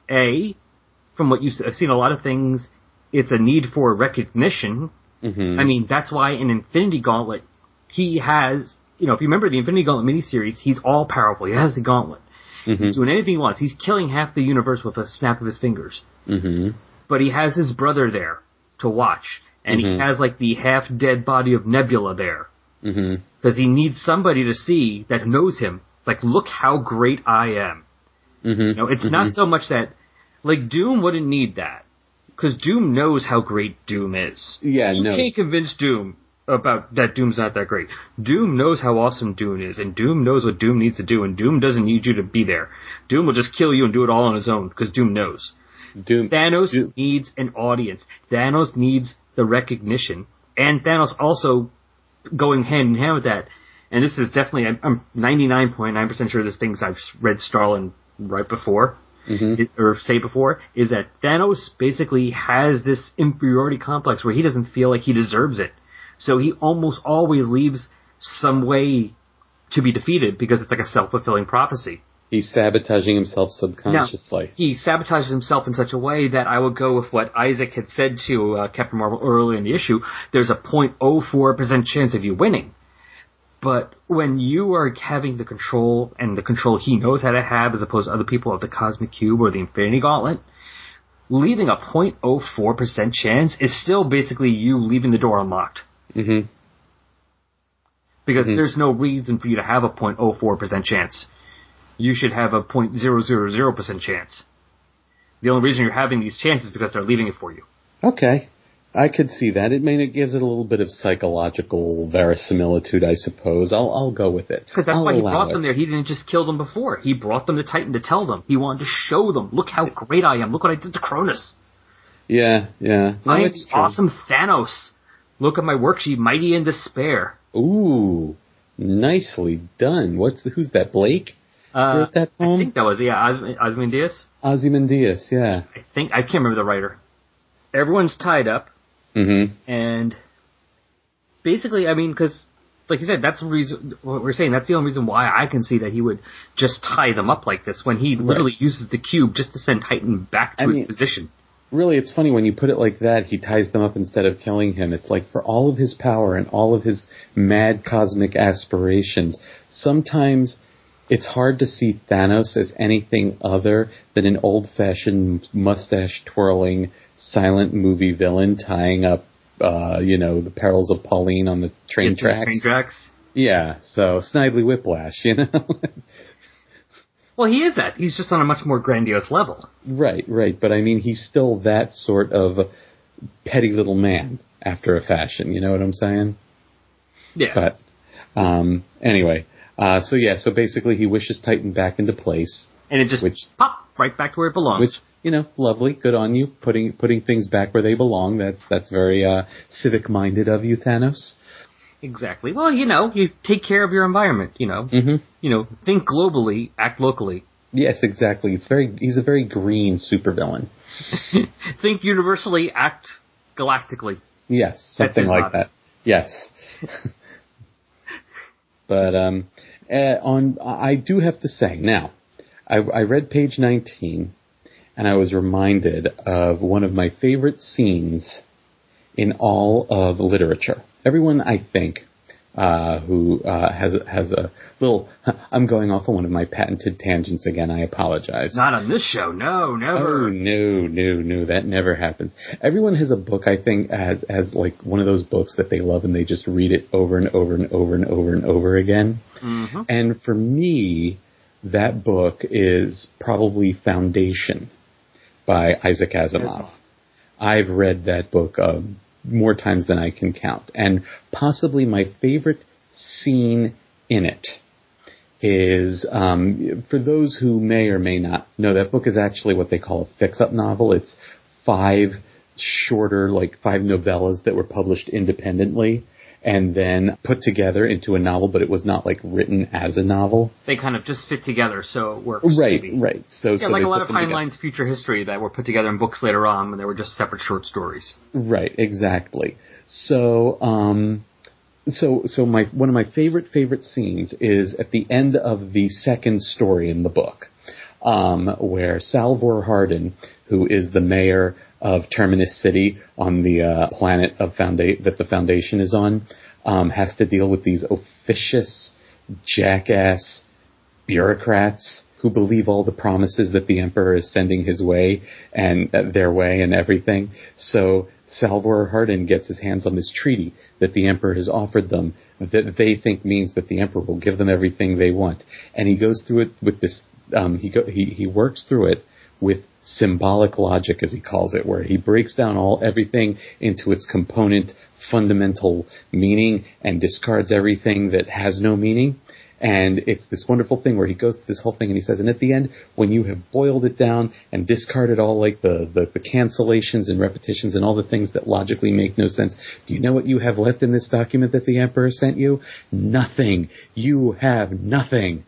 from what I've seen a lot of things, it's a need for recognition. Mm-hmm. I mean, that's why in Infinity Gauntlet, he has... You know, if you remember the Infinity Gauntlet miniseries, he's all-powerful. He has the gauntlet. Mm-hmm. He's doing anything he wants. He's killing half the universe with a snap of his fingers. Mm-hmm. But he has his brother there to watch. And he has, like, the half-dead body of Nebula there. Because he needs somebody to see that knows him. It's like, look how great I am. Mm-hmm. You know, it's not so much that... Like, Doom wouldn't need that. Because Doom knows how great Doom is. Yeah, you can't convince Doom about that Doom's not that great. Doom knows how awesome Doom is, and Doom knows what Doom needs to do, and Doom doesn't need you to be there. Doom will just kill you and do it all on his own, because Doom knows. Thanos needs an audience. Thanos needs the recognition. And Thanos also going hand in hand with that, and this is definitely, I'm 99.9% sure this things I've read Starlin right before, or say before, is that Thanos basically has this inferiority complex where he doesn't feel like he deserves it. So he almost always leaves some way to be defeated because it's like a self-fulfilling prophecy. He's sabotaging himself subconsciously. Now, he sabotages himself in such a way that I would go with what Isaac had said to Captain Marvel earlier in the issue. There's a 0.04% chance of you winning. But when you are having the control, and the control he knows how to have as opposed to other people of the Cosmic Cube or the Infinity Gauntlet, leaving a 0.04% chance is still basically you leaving the door unlocked. Because there's no reason for you to have a 0.04% chance. You should have a 0.000% chance. The only reason you're having these chances is because they're leaving it for you. Okay. I could see that. It gives it a little bit of psychological verisimilitude, I suppose. I'll go with it. Because that's why he brought them there. He didn't just kill them before. He brought them to Titan to tell them. He wanted to show them, look how great I am. Look what I did to Cronus. Yeah. No, I am the awesome Thanos. Look at my worksheet, Mighty in Despair. Ooh, nicely done. Who's that, Blake? Wrote that poem? I think that was, Ozymandias? Ozymandias, yeah. I can't remember the writer. Everyone's tied up. And basically, I mean, because, like you said, that's the reason, what we're saying, that's the only reason why I can see that he would just tie them up like this, when he literally uses the cube just to send Titan back to his position. Really, it's funny when you put it like that, he ties them up instead of killing him. It's like for all of his power and all of his mad cosmic aspirations, sometimes it's hard to see Thanos as anything other than an old-fashioned, mustache-twirling, silent movie villain tying up, the perils of Pauline on the train tracks. Yeah, so Snidely Whiplash, you know? Well, he is that. He's just on a much more grandiose level. Right. But, I mean, he's still that sort of petty little man after a fashion. You know what I'm saying? Yeah. But, anyway. So basically he wishes Titan back into place. And it just pops right back to where it belongs. Which you know, lovely, good on you, putting things back where they belong. That's very civic-minded of you, Thanos. Exactly. Well, you know, you take care of your environment, you know. Mm-hmm. You know, think globally, act locally. Yes, exactly. He's a very green supervillain. Think universally, act galactically. Yes, something like that. Yes. But I do have to say, now, I read page 19, and I was reminded of one of my favorite scenes in all of literature. Everyone, I think, who has a little... I'm going off on one of my patented tangents again. I apologize. Not on this show. No, never. Oh, no. That never happens. Everyone has a book, I think, has like one of those books that they love and they just read it over and over and over and over and over again. Mm-hmm. And for me, that book is probably Foundation by Isaac Asimov. I've read that book more times than I can count. And possibly my favorite scene in it is, for those who may or may not know, that book is actually what they call a fix-up novel. It's 5 novellas that were published independently and then put together into a novel, but it was not, like, written as a novel. They kind of just fit together, so it works. Right. So like a lot of Heinlein's Future History that were put together in books later on when they were just separate short stories. Right, exactly. So one of my favorite scenes is at the end of the second story in the book, where Salvor Hardin, who is the mayor of Terminus City on the planet that the Foundation is on, has to deal with these officious, jackass bureaucrats who believe all the promises that the Emperor is sending his way and their way and everything. So Salvor Hardin gets his hands on this treaty that the Emperor has offered them that they think means that the Emperor will give them everything they want. And he goes through it with this, he works through it with symbolic logic, as he calls it, where he breaks down everything into its component fundamental meaning and discards everything that has no meaning. And it's this wonderful thing where he goes through this whole thing and he says, and at the end, when you have boiled it down and discarded all like the cancellations and repetitions and all the things that logically make no sense, do you know what you have left in this document that the Emperor sent you? Nothing. You have nothing.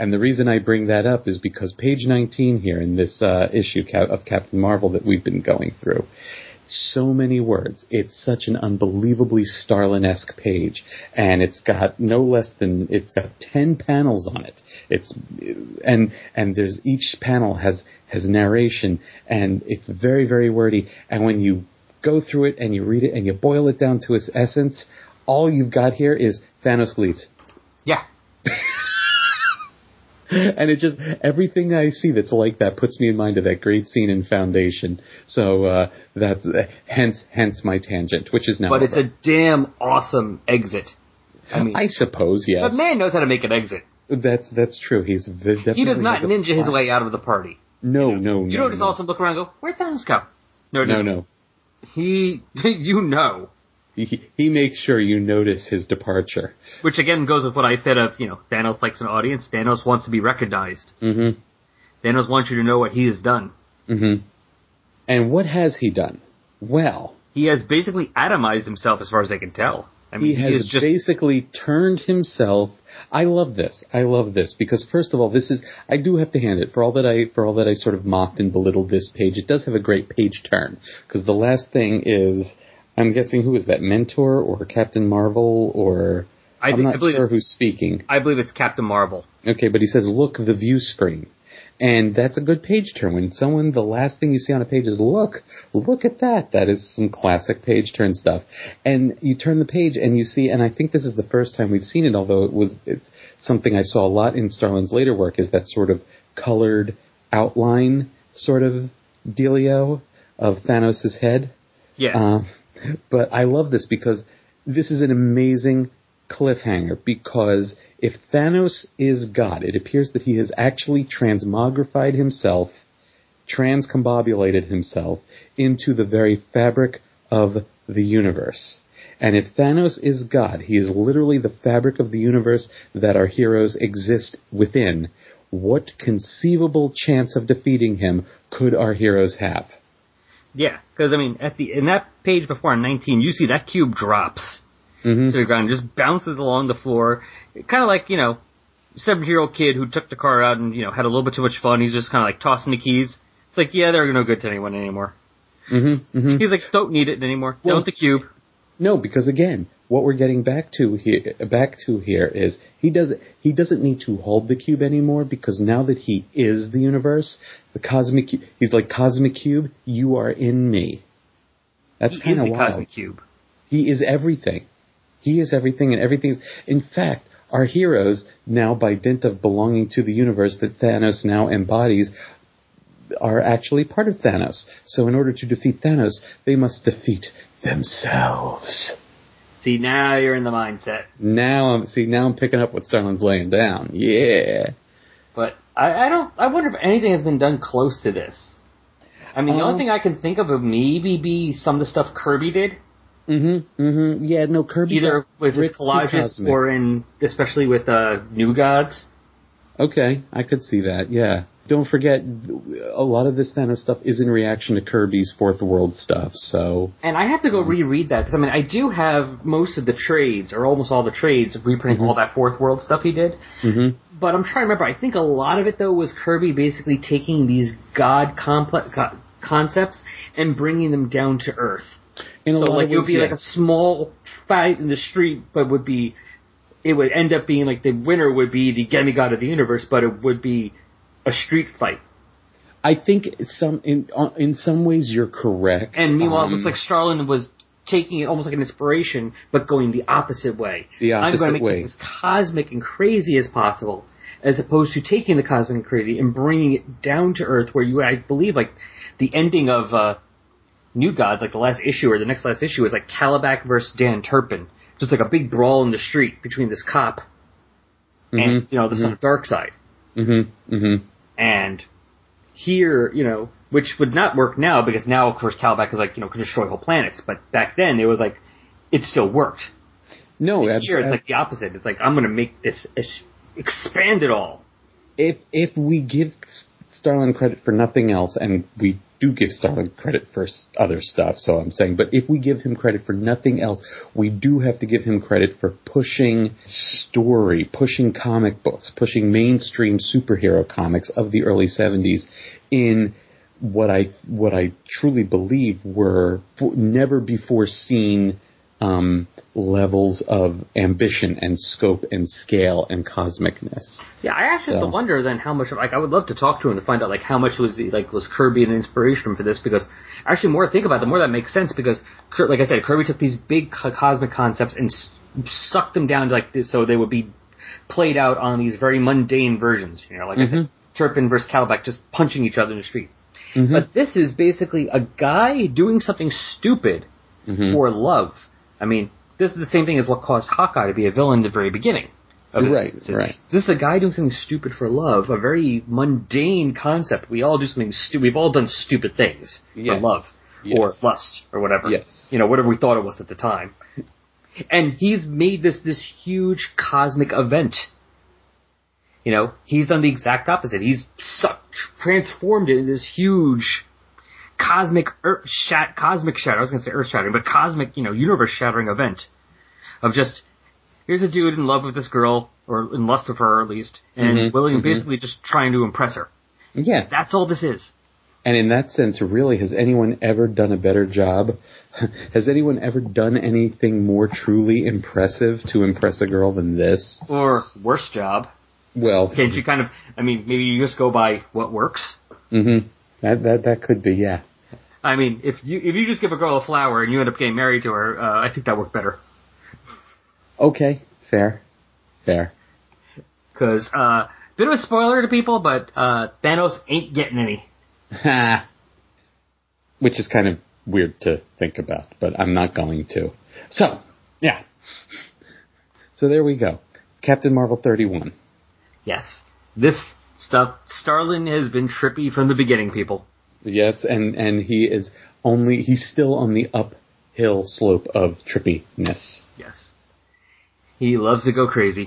And the reason I bring that up is because page 19 here in this issue of Captain Marvel that we've been going through, so many words. It's such an unbelievably Starlin-esque page, and it's got it's got 10 panels on it. And there's each panel has narration, and it's very, very wordy. And when you go through it and you read it and you boil it down to its essence, all you've got here is Thanos leaves. Yeah. And it just, everything I see that's like that puts me in mind of that great scene in Foundation. So that's hence my tangent, which is now. But it's a damn awesome exit. I mean, I suppose, yes. But man knows how to make an exit. That's true. He does not ninja his way out of the party. No. You don't just also look around and go, where'd Thanos go? No. He makes sure you notice his departure. Which, again, goes with what I said of, you know, Thanos likes an audience. Thanos wants to be recognized. Mm-hmm. Thanos wants you to know what he has done. Mm-hmm. And what has he done? Well, he has basically atomized himself as far as I can tell. I mean, he has just basically turned himself. I love this because, first of all, I do have to hand it, for all that I sort of mocked and belittled this page, it does have a great page turn, because the last thing is, I'm guessing, who is that, Mentor or Captain Marvel, or I'm not sure who's speaking. I believe it's Captain Marvel. Okay, but he says, look, the view screen. And that's a good page turn. When the last thing you see on a page is, look at that. That is some classic page turn stuff. And you turn the page and you see, and I think this is the first time we've seen it, although it's something I saw a lot in Starlin's later work, is that sort of colored outline sort of dealio of Thanos' head. Yeah. But I love this because this is an amazing cliffhanger, because if Thanos is God, it appears that he has actually transcombobulated himself into the very fabric of the universe. And if Thanos is God, he is literally the fabric of the universe that our heroes exist within. what conceivable chance of defeating him could our heroes have? Yeah, because, I mean, in that page before, on 19, you see that cube drops to the ground, just bounces along the floor, kind of like, you know, 7-year-old kid who took the car out and, you know, had a little bit too much fun. He's just kind of like tossing the keys. It's like, yeah, they're no good to anyone anymore. He's like, don't need it anymore. Well, don't the cube. No, because again, what we're getting back to here is he doesn't need to hold the cube anymore, because now that he is the universe, he's like, Cosmic Cube, you are in me. That's kind of wild. He is the Cosmic Cube. He is everything. He is everything, and everything is. In fact, our heroes now, by dint of belonging to the universe that Thanos now embodies, are actually part of Thanos. So in order to defeat Thanos, they must defeat themselves. See, now you're in the mindset. Now I'm picking up what Starlin's laying down. Yeah. But I wonder if anything has been done close to this. I mean, the only thing I can think of would maybe be some of the stuff Kirby did. Yeah, no, Kirby. Either with his collages or especially with New Gods. Okay, I could see that, yeah. Don't forget, a lot of this Thanos stuff is in reaction to Kirby's Fourth World stuff, so... And I have to go reread that, because, I mean, I do have most of the trades, or almost all the trades, reprinting all that Fourth World stuff he did. But I'm trying to remember, I think a lot of it, though, was Kirby basically taking these god concepts and bringing them down to Earth. In so, like, it would be like a small fight in the street, but it would end up being, like, the winner would be the demigod of the universe, but it would be a street fight. I think in some ways you're correct. And meanwhile, it looks like Starlin was taking it almost like an inspiration, but going the opposite way. I'm going to make this as cosmic and crazy as possible, as opposed to taking the cosmic and crazy and bringing it down to Earth, where I believe, like, the ending of New Gods, like the last issue or the next last issue, is like Kalibak versus Dan Turpin. Just like a big brawl in the street between this cop and, you know, the son of Darkseid. And here, you know, which would not work now, because now, of course, Kalibak is like, you know, can destroy whole planets. But back then, it was like, it still worked. No, absolutely. Here, it's like the opposite. It's like, I'm going to make this, expand it all. If we give Starlin credit for nothing else, and we do give Starlin credit for other stuff, so I'm saying, but if we give him credit for nothing else, we do have to give him credit for pushing story, pushing comic books, pushing mainstream superhero comics of the early 70s in what I truly believe were never before seen levels of ambition and scope and scale and cosmicness. Yeah, I actually have to wonder then how much, like, I would love to talk to him to find out, like, how much was Kirby an inspiration for this, because actually, more I think about it, the more that makes sense, because, like I said, Kirby took these big cosmic concepts and sucked them down to, like, this, so they would be played out on these very mundane versions, you know, like I said, Turpin versus Kalibak just punching each other in the street. But this is basically a guy doing something stupid for love. I mean, this is the same thing as what caused Hawkeye to be a villain at the very beginning. Right. This is a guy doing something stupid for love, a very mundane concept. We all do something stupid. We've all done stupid things for love or lust or whatever. You know, whatever we thought it was at the time. And he's made this huge cosmic event. You know, he's done the exact opposite. He's transformed it into this huge... cosmic, you know, universe-shattering event of just, here's a dude in love with this girl, or in lust of her, at least, and basically just trying to impress her. Yeah. That's all this is. And in that sense, really, has anyone ever done a better job? Has anyone ever done anything more truly impressive to impress a girl than this? Or worse job. Well. Can't you kind of, I mean, maybe you just go by what works? That could be, yeah. I mean, if you just give a girl a flower and you end up getting married to her, I think that worked better. Okay, fair. Because, bit of a spoiler to people, but Thanos ain't getting any. Which is kind of weird to think about, but I'm not going to. So, yeah. So there we go. Captain Marvel 31. Yes. This stuff. Starlin has been trippy from the beginning, people. Yes, and he's still on the uphill slope of trippiness. Yes. He loves to go crazy.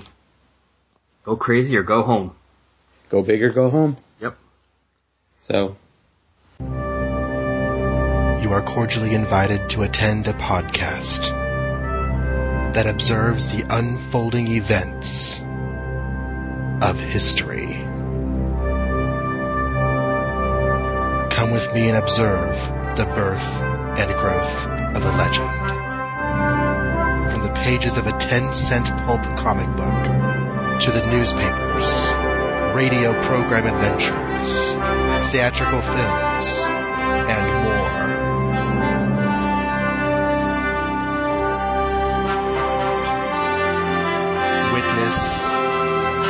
Go crazy or go home. go big or go home. Yep. So. You are cordially invited to attend a podcast that observes the unfolding events of history. Come with me and observe the birth and growth of a legend. From the pages of a 10-cent pulp comic book to the newspapers, radio program adventures, theatrical films, and more.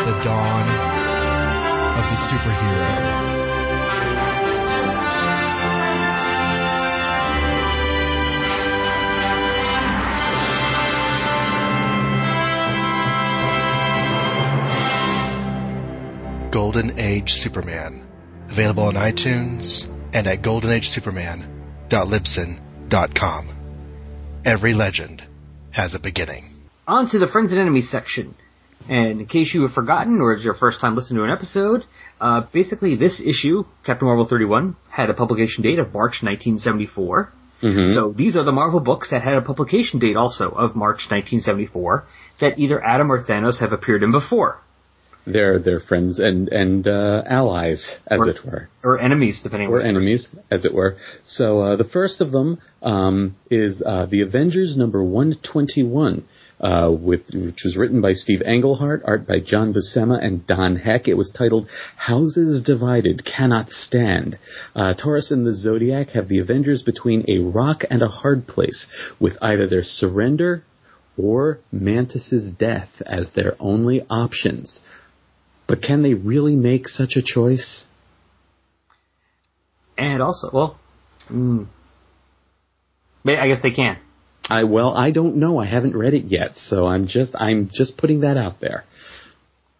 The dawn of the superhero. Golden Age Superman. Available on iTunes and at goldenagesuperman.libsyn.com. Every legend has a beginning. On to the Friends and Enemies section. And in case you have forgotten, or it's your first time listening to an episode, basically this issue, Captain Marvel 31, had a publication date of March 1974. Mm-hmm. So these are the Marvel books that had a publication date also of March 1974 that either Adam or Thanos have appeared in before. They're friends and allies, as or, it were. Or enemies, depending on what you're saying. Or enemies, as it were. So the first of them is The Avengers number 121. Which was written by Steve Englehart, art by John Buscema and Don Heck. It was titled Houses Divided Cannot Stand. Taurus and the Zodiac have the Avengers between a rock and a hard place, with either their surrender or Mantis' death as their only options. But can they really make such a choice? And also, well, I guess they can. I don't know. I haven't read it yet, so I'm just putting that out there.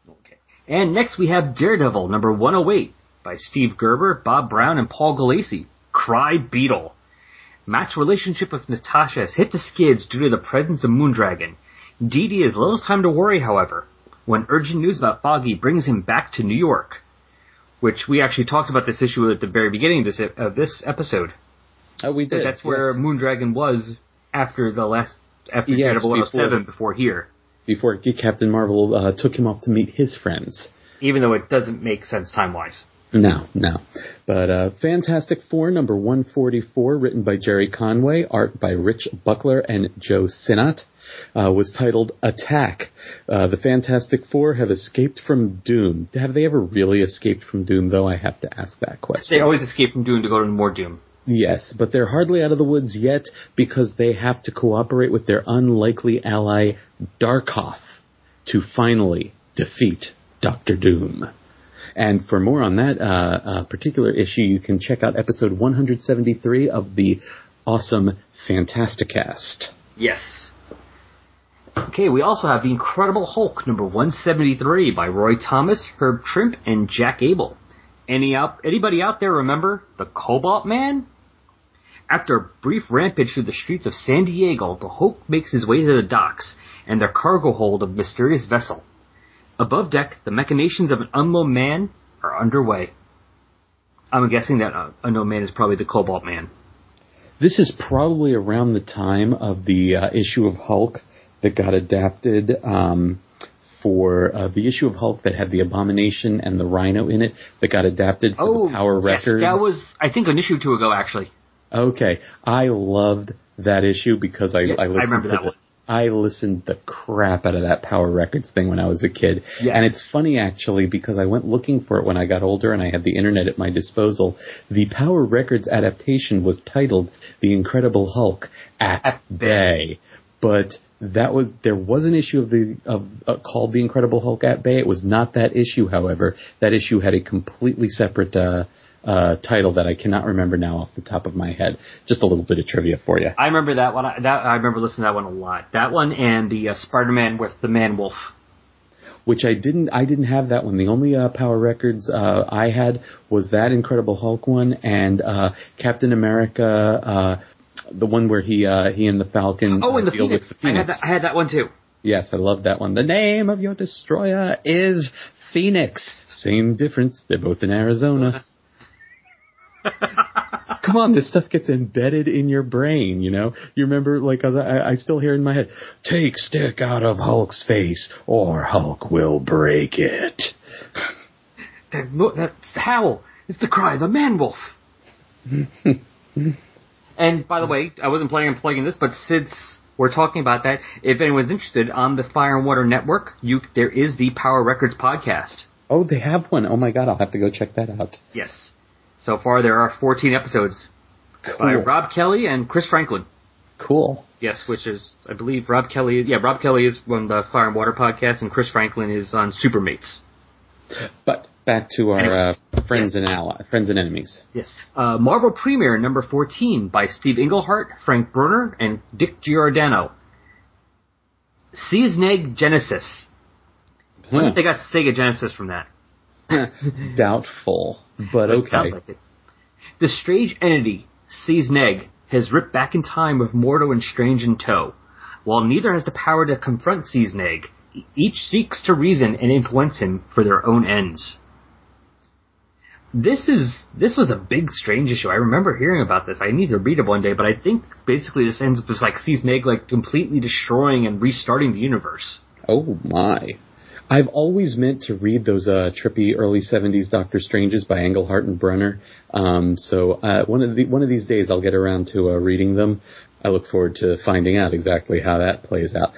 Okay. And next we have Daredevil number 108 by Steve Gerber, Bob Brown, and Paul Galassi. Cry Beetle. Matt's relationship with Natasha has hit the skids due to the presence of Moondragon. Dee Dee has little time to worry, however, when urgent news about Foggy brings him back to New York, which we actually talked about this issue at the very beginning of this episode. Oh, we did. That's where Moondragon was. After Daredevil 107, before here. Before Captain Marvel took him off to meet his friends. Even though it doesn't make sense time-wise. No. But Fantastic Four, number 144, written by Jerry Conway, art by Rich Buckler and Joe Sinnott, was titled Attack. The Fantastic Four have escaped from Doom. Have they ever really escaped from Doom, though? I have to ask that question. They always escape from Doom to go to more Doom. Yes, but they're hardly out of the woods yet because they have to cooperate with their unlikely ally, Darkoth, to finally defeat Doctor Doom. And for more on that particular issue, you can check out episode 173 of the awesome Fantasticast. Yes. Okay, we also have The Incredible Hulk, number 173, by Roy Thomas, Herb Trimp, and Jack Abel. Anybody out there remember the Cobalt Man? After a brief rampage through the streets of San Diego, the Hulk makes his way to the docks and their cargo hold of a mysterious vessel. Above deck, the machinations of an unknown man are underway. I'm guessing that unknown man is probably the Cobalt Man. This is probably around the time of the issue of Hulk that got adapted for the issue of Hulk that had the Abomination and the Rhino in it that got adapted for the Power Records. Oh, yes, that was, I think, an issue or two ago, actually. Okay. I loved that issue because I listened the crap out of that Power Records thing when I was a kid. Yes. And it's funny, actually, because I went looking for it when I got older and I had the internet at my disposal. The Power Records adaptation was titled The Incredible Hulk at Bay. But... There was an issue of called The Incredible Hulk at Bay. It was not that issue, however. That issue had a completely separate title that I cannot remember now off the top of my head. Just a little bit of trivia for you. I remember that one. I remember listening to that one a lot. That one and the Spider-Man with the Man-Wolf. Which I didn't have that one. The only Power Records I had was that Incredible Hulk one and Captain America. The one where he and the Falcon deal with the Phoenix. I had that one, too. Yes, I love that one. The name of your destroyer is Phoenix. Same difference. They're both in Arizona. Come on, this stuff gets embedded in your brain, you know? You remember, like, I still hear in my head, take stick out of Hulk's face, or Hulk will break it. That's the howl. It's the cry of a man-wolf. And, by the way, I wasn't planning on plugging this, but since we're talking about that, if anyone's interested, on the Fire and Water Network, there is the Power Records podcast. Oh, they have one. Oh, my God, I'll have to go check that out. Yes. So far, there are 14 episodes by Rob Kelly and Chris Franklin. Cool. Yes, which is, I believe, Rob Kelly. Yeah, Rob Kelly is on the Fire and Water podcast, and Chris Franklin is on Supermates. But back to our friends and enemies. Yes. Marvel Premiere number 14 by Steve Englehart, Frank Brunner, and Dick Giordano. Seasneg Genesis. I wonder if they got Sega Genesis from that. Doubtful. But okay. Sounds like it. The strange entity, Seasneg, has ripped back in time with Mordo and Strange in tow. While neither has the power to confront Seasneg, each seeks to reason and influence him for their own ends. This was a big, strange issue. I remember hearing about this. I need to read it one day, but I think basically this ends up with like Seasneg like completely destroying and restarting the universe. Oh my. I've always meant to read those trippy early 70s Doctor Stranges by Englehart and Brunner. So one of these days I'll get around to reading them. I look forward to finding out exactly how that plays out.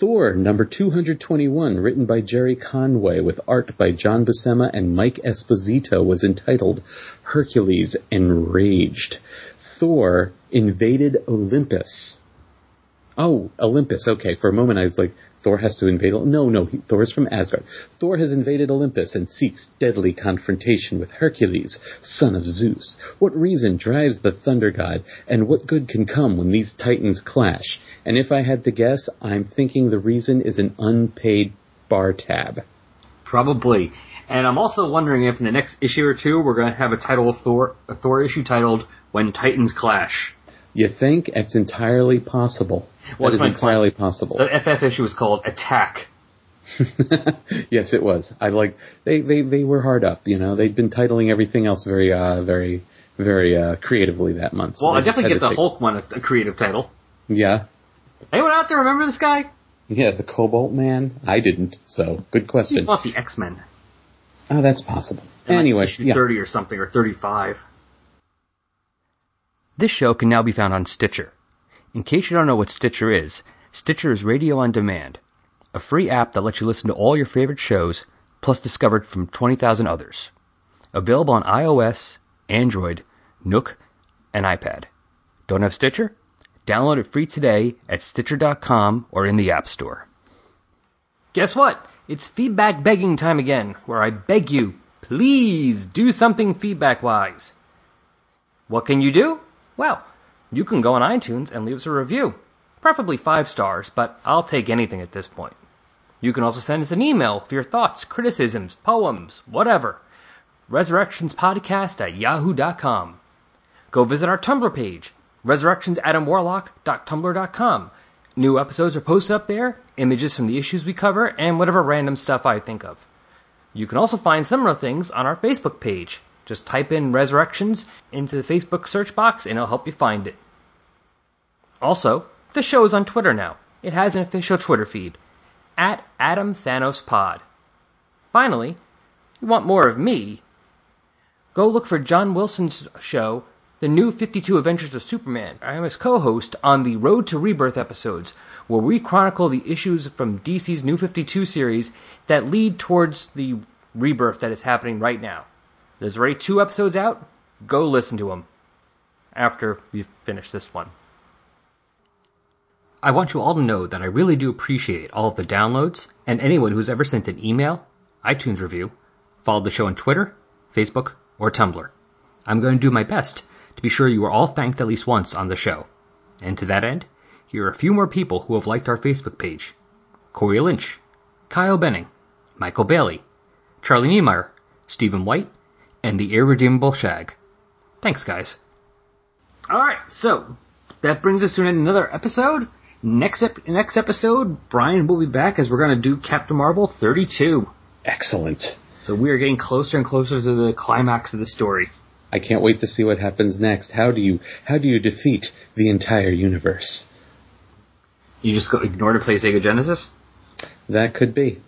Thor, number 221, written by Jerry Conway with art by John Buscema and Mike Esposito, was entitled Hercules Enraged. Thor invaded Olympus. Oh, Olympus. Okay, for a moment I was like, Thor has to invade Olympus. No, Thor is from Asgard. Thor has invaded Olympus and seeks deadly confrontation with Hercules, son of Zeus. What reason drives the thunder god, and what good can come when these titans clash? And if I had to guess, I'm thinking the reason is an unpaid bar tab. Probably. And I'm also wondering if in the next issue or two we're going to have a Thor issue titled When Titans Clash. You think? It's entirely possible. Well, that is entirely possible. The FF issue was called Attack. Yes, it was. I like they were hard up. You know, they'd been titling everything else very, very, very creatively that month. So well, I definitely get the Hulk one a creative title. Yeah. Anyone out there remember this guy? Yeah, the Cobalt Man. I didn't. So good question. He fought the X-Men. Oh, that's possible. And anyway, issue 30 or something or 35. This show can now be found on Stitcher. In case you don't know what Stitcher is radio on demand, a free app that lets you listen to all your favorite shows, plus discovered from 20,000 others. Available on iOS, Android, Nook, and iPad. Don't have Stitcher? Download it free today at Stitcher.com or in the App Store. Guess what? It's feedback begging time again, where I beg you, please do something feedback-wise. What can you do? Well, you can go on iTunes and leave us a review, preferably 5 stars, but I'll take anything at this point. You can also send us an email for your thoughts, criticisms, poems, whatever. resurrectionspodcast@yahoo.com. Go visit our Tumblr page, resurrectionsadamwarlock.tumblr.com. New episodes are posted up there, images from the issues we cover, and whatever random stuff I think of. You can also find similar things on our Facebook page. Just type in Resurrections into the Facebook search box and it'll help you find it. Also, the show is on Twitter now. It has an official Twitter feed, @AdamThanosPod. Finally, if you want more of me, go look for John Wilson's show, The New 52 Adventures of Superman. I am his co-host on the Road to Rebirth episodes, where we chronicle the issues from DC's New 52 series that lead towards the rebirth that is happening right now. There's already 2 episodes out. Go listen to them after we've finished this one. I want you all to know that I really do appreciate all of the downloads and anyone who's ever sent an email, iTunes review, followed the show on Twitter, Facebook, or Tumblr. I'm going to do my best to be sure you are all thanked at least once on the show. And to that end, here are a few more people who have liked our Facebook page. Corey Lynch, Kyle Benning, Michael Bailey, Charlie Niemeyer, Stephen White, and the irredeemable Shag. Thanks, guys. All right, so that brings us to another episode. Next episode, Brian will be back as we're going to do Captain Marvel 32. Excellent. So we are getting closer and closer to the climax of the story. I can't wait to see what happens next. How do you defeat the entire universe? You just go ignore to play Sega Genesis? That could be.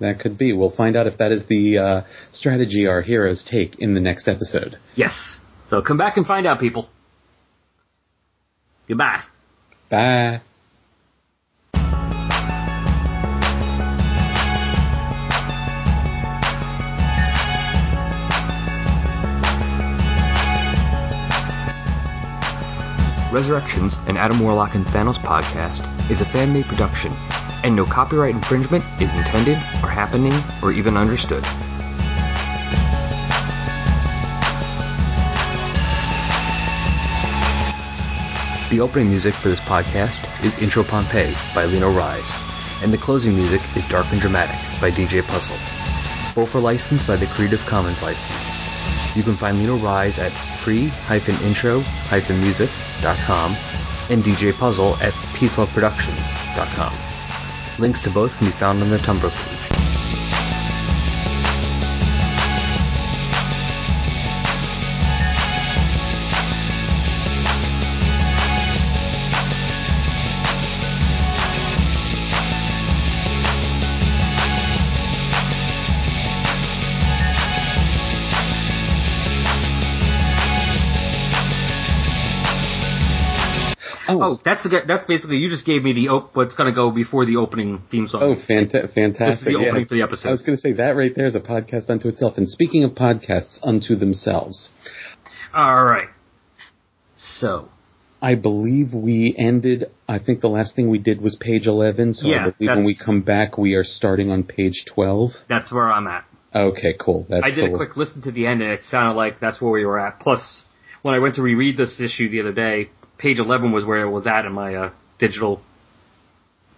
We'll find out if that is the strategy our heroes take in the next episode. Yes. So come back and find out, people. Goodbye. Bye. Resurrections, an Adam Warlock and Thanos podcast, is a fan-made production, and no copyright infringement is intended or happening or even understood. The opening music for this podcast is Intro Pompeii by Lino Rise, and the closing music is Dark and Dramatic by DJ Puzzle. Both are licensed by the Creative Commons license. You can find Lino Rise at free-intro-music.com and DJ Puzzle at peaceloveproductions.com. Links to both can be found on the Tumblr page. Oh, that's basically, you just gave me the what's going to go before the opening theme song. Oh, fantastic. This is the opening for the episode. I was going to say, that right there is a podcast unto itself. And speaking of podcasts unto themselves. All right. So. I believe we ended, I think the last thing we did was page 11. So yeah, I believe when we come back, we are starting on page 12. That's where I'm at. Okay, cool. I did a quick listen to the end, and it sounded like that's where we were at. Plus, when I went to reread this issue the other day, page 11 was where it was at in my digital.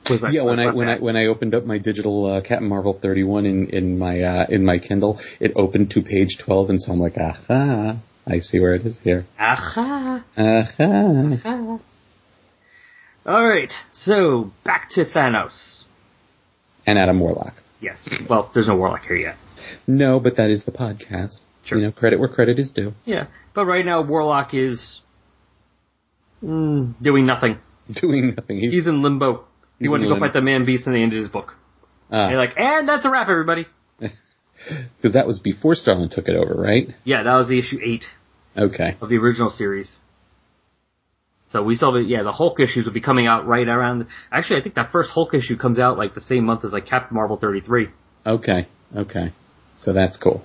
When I opened up my digital Captain Marvel 31 in my Kindle, it opened to page 12, and so I'm like, aha, I see where it is here. Aha, aha, aha. All right, so back to Thanos and Adam Warlock. Yes, well, there's no Warlock here yet. No, but that is the podcast. Sure, you know, credit where credit is due. Yeah, but right now Warlock is. Doing nothing. He's in limbo. He wanted to go fight the Man-Beast and they ended his book. And you're like, and that's a wrap, everybody. Because that was before Starlin took it over, right? Yeah, that was the issue 8. Okay. Of the original series. So we saw that, yeah, the Hulk issues would be coming out right around... Actually, I think that first Hulk issue comes out like the same month as like Captain Marvel 33. Okay. So that's cool.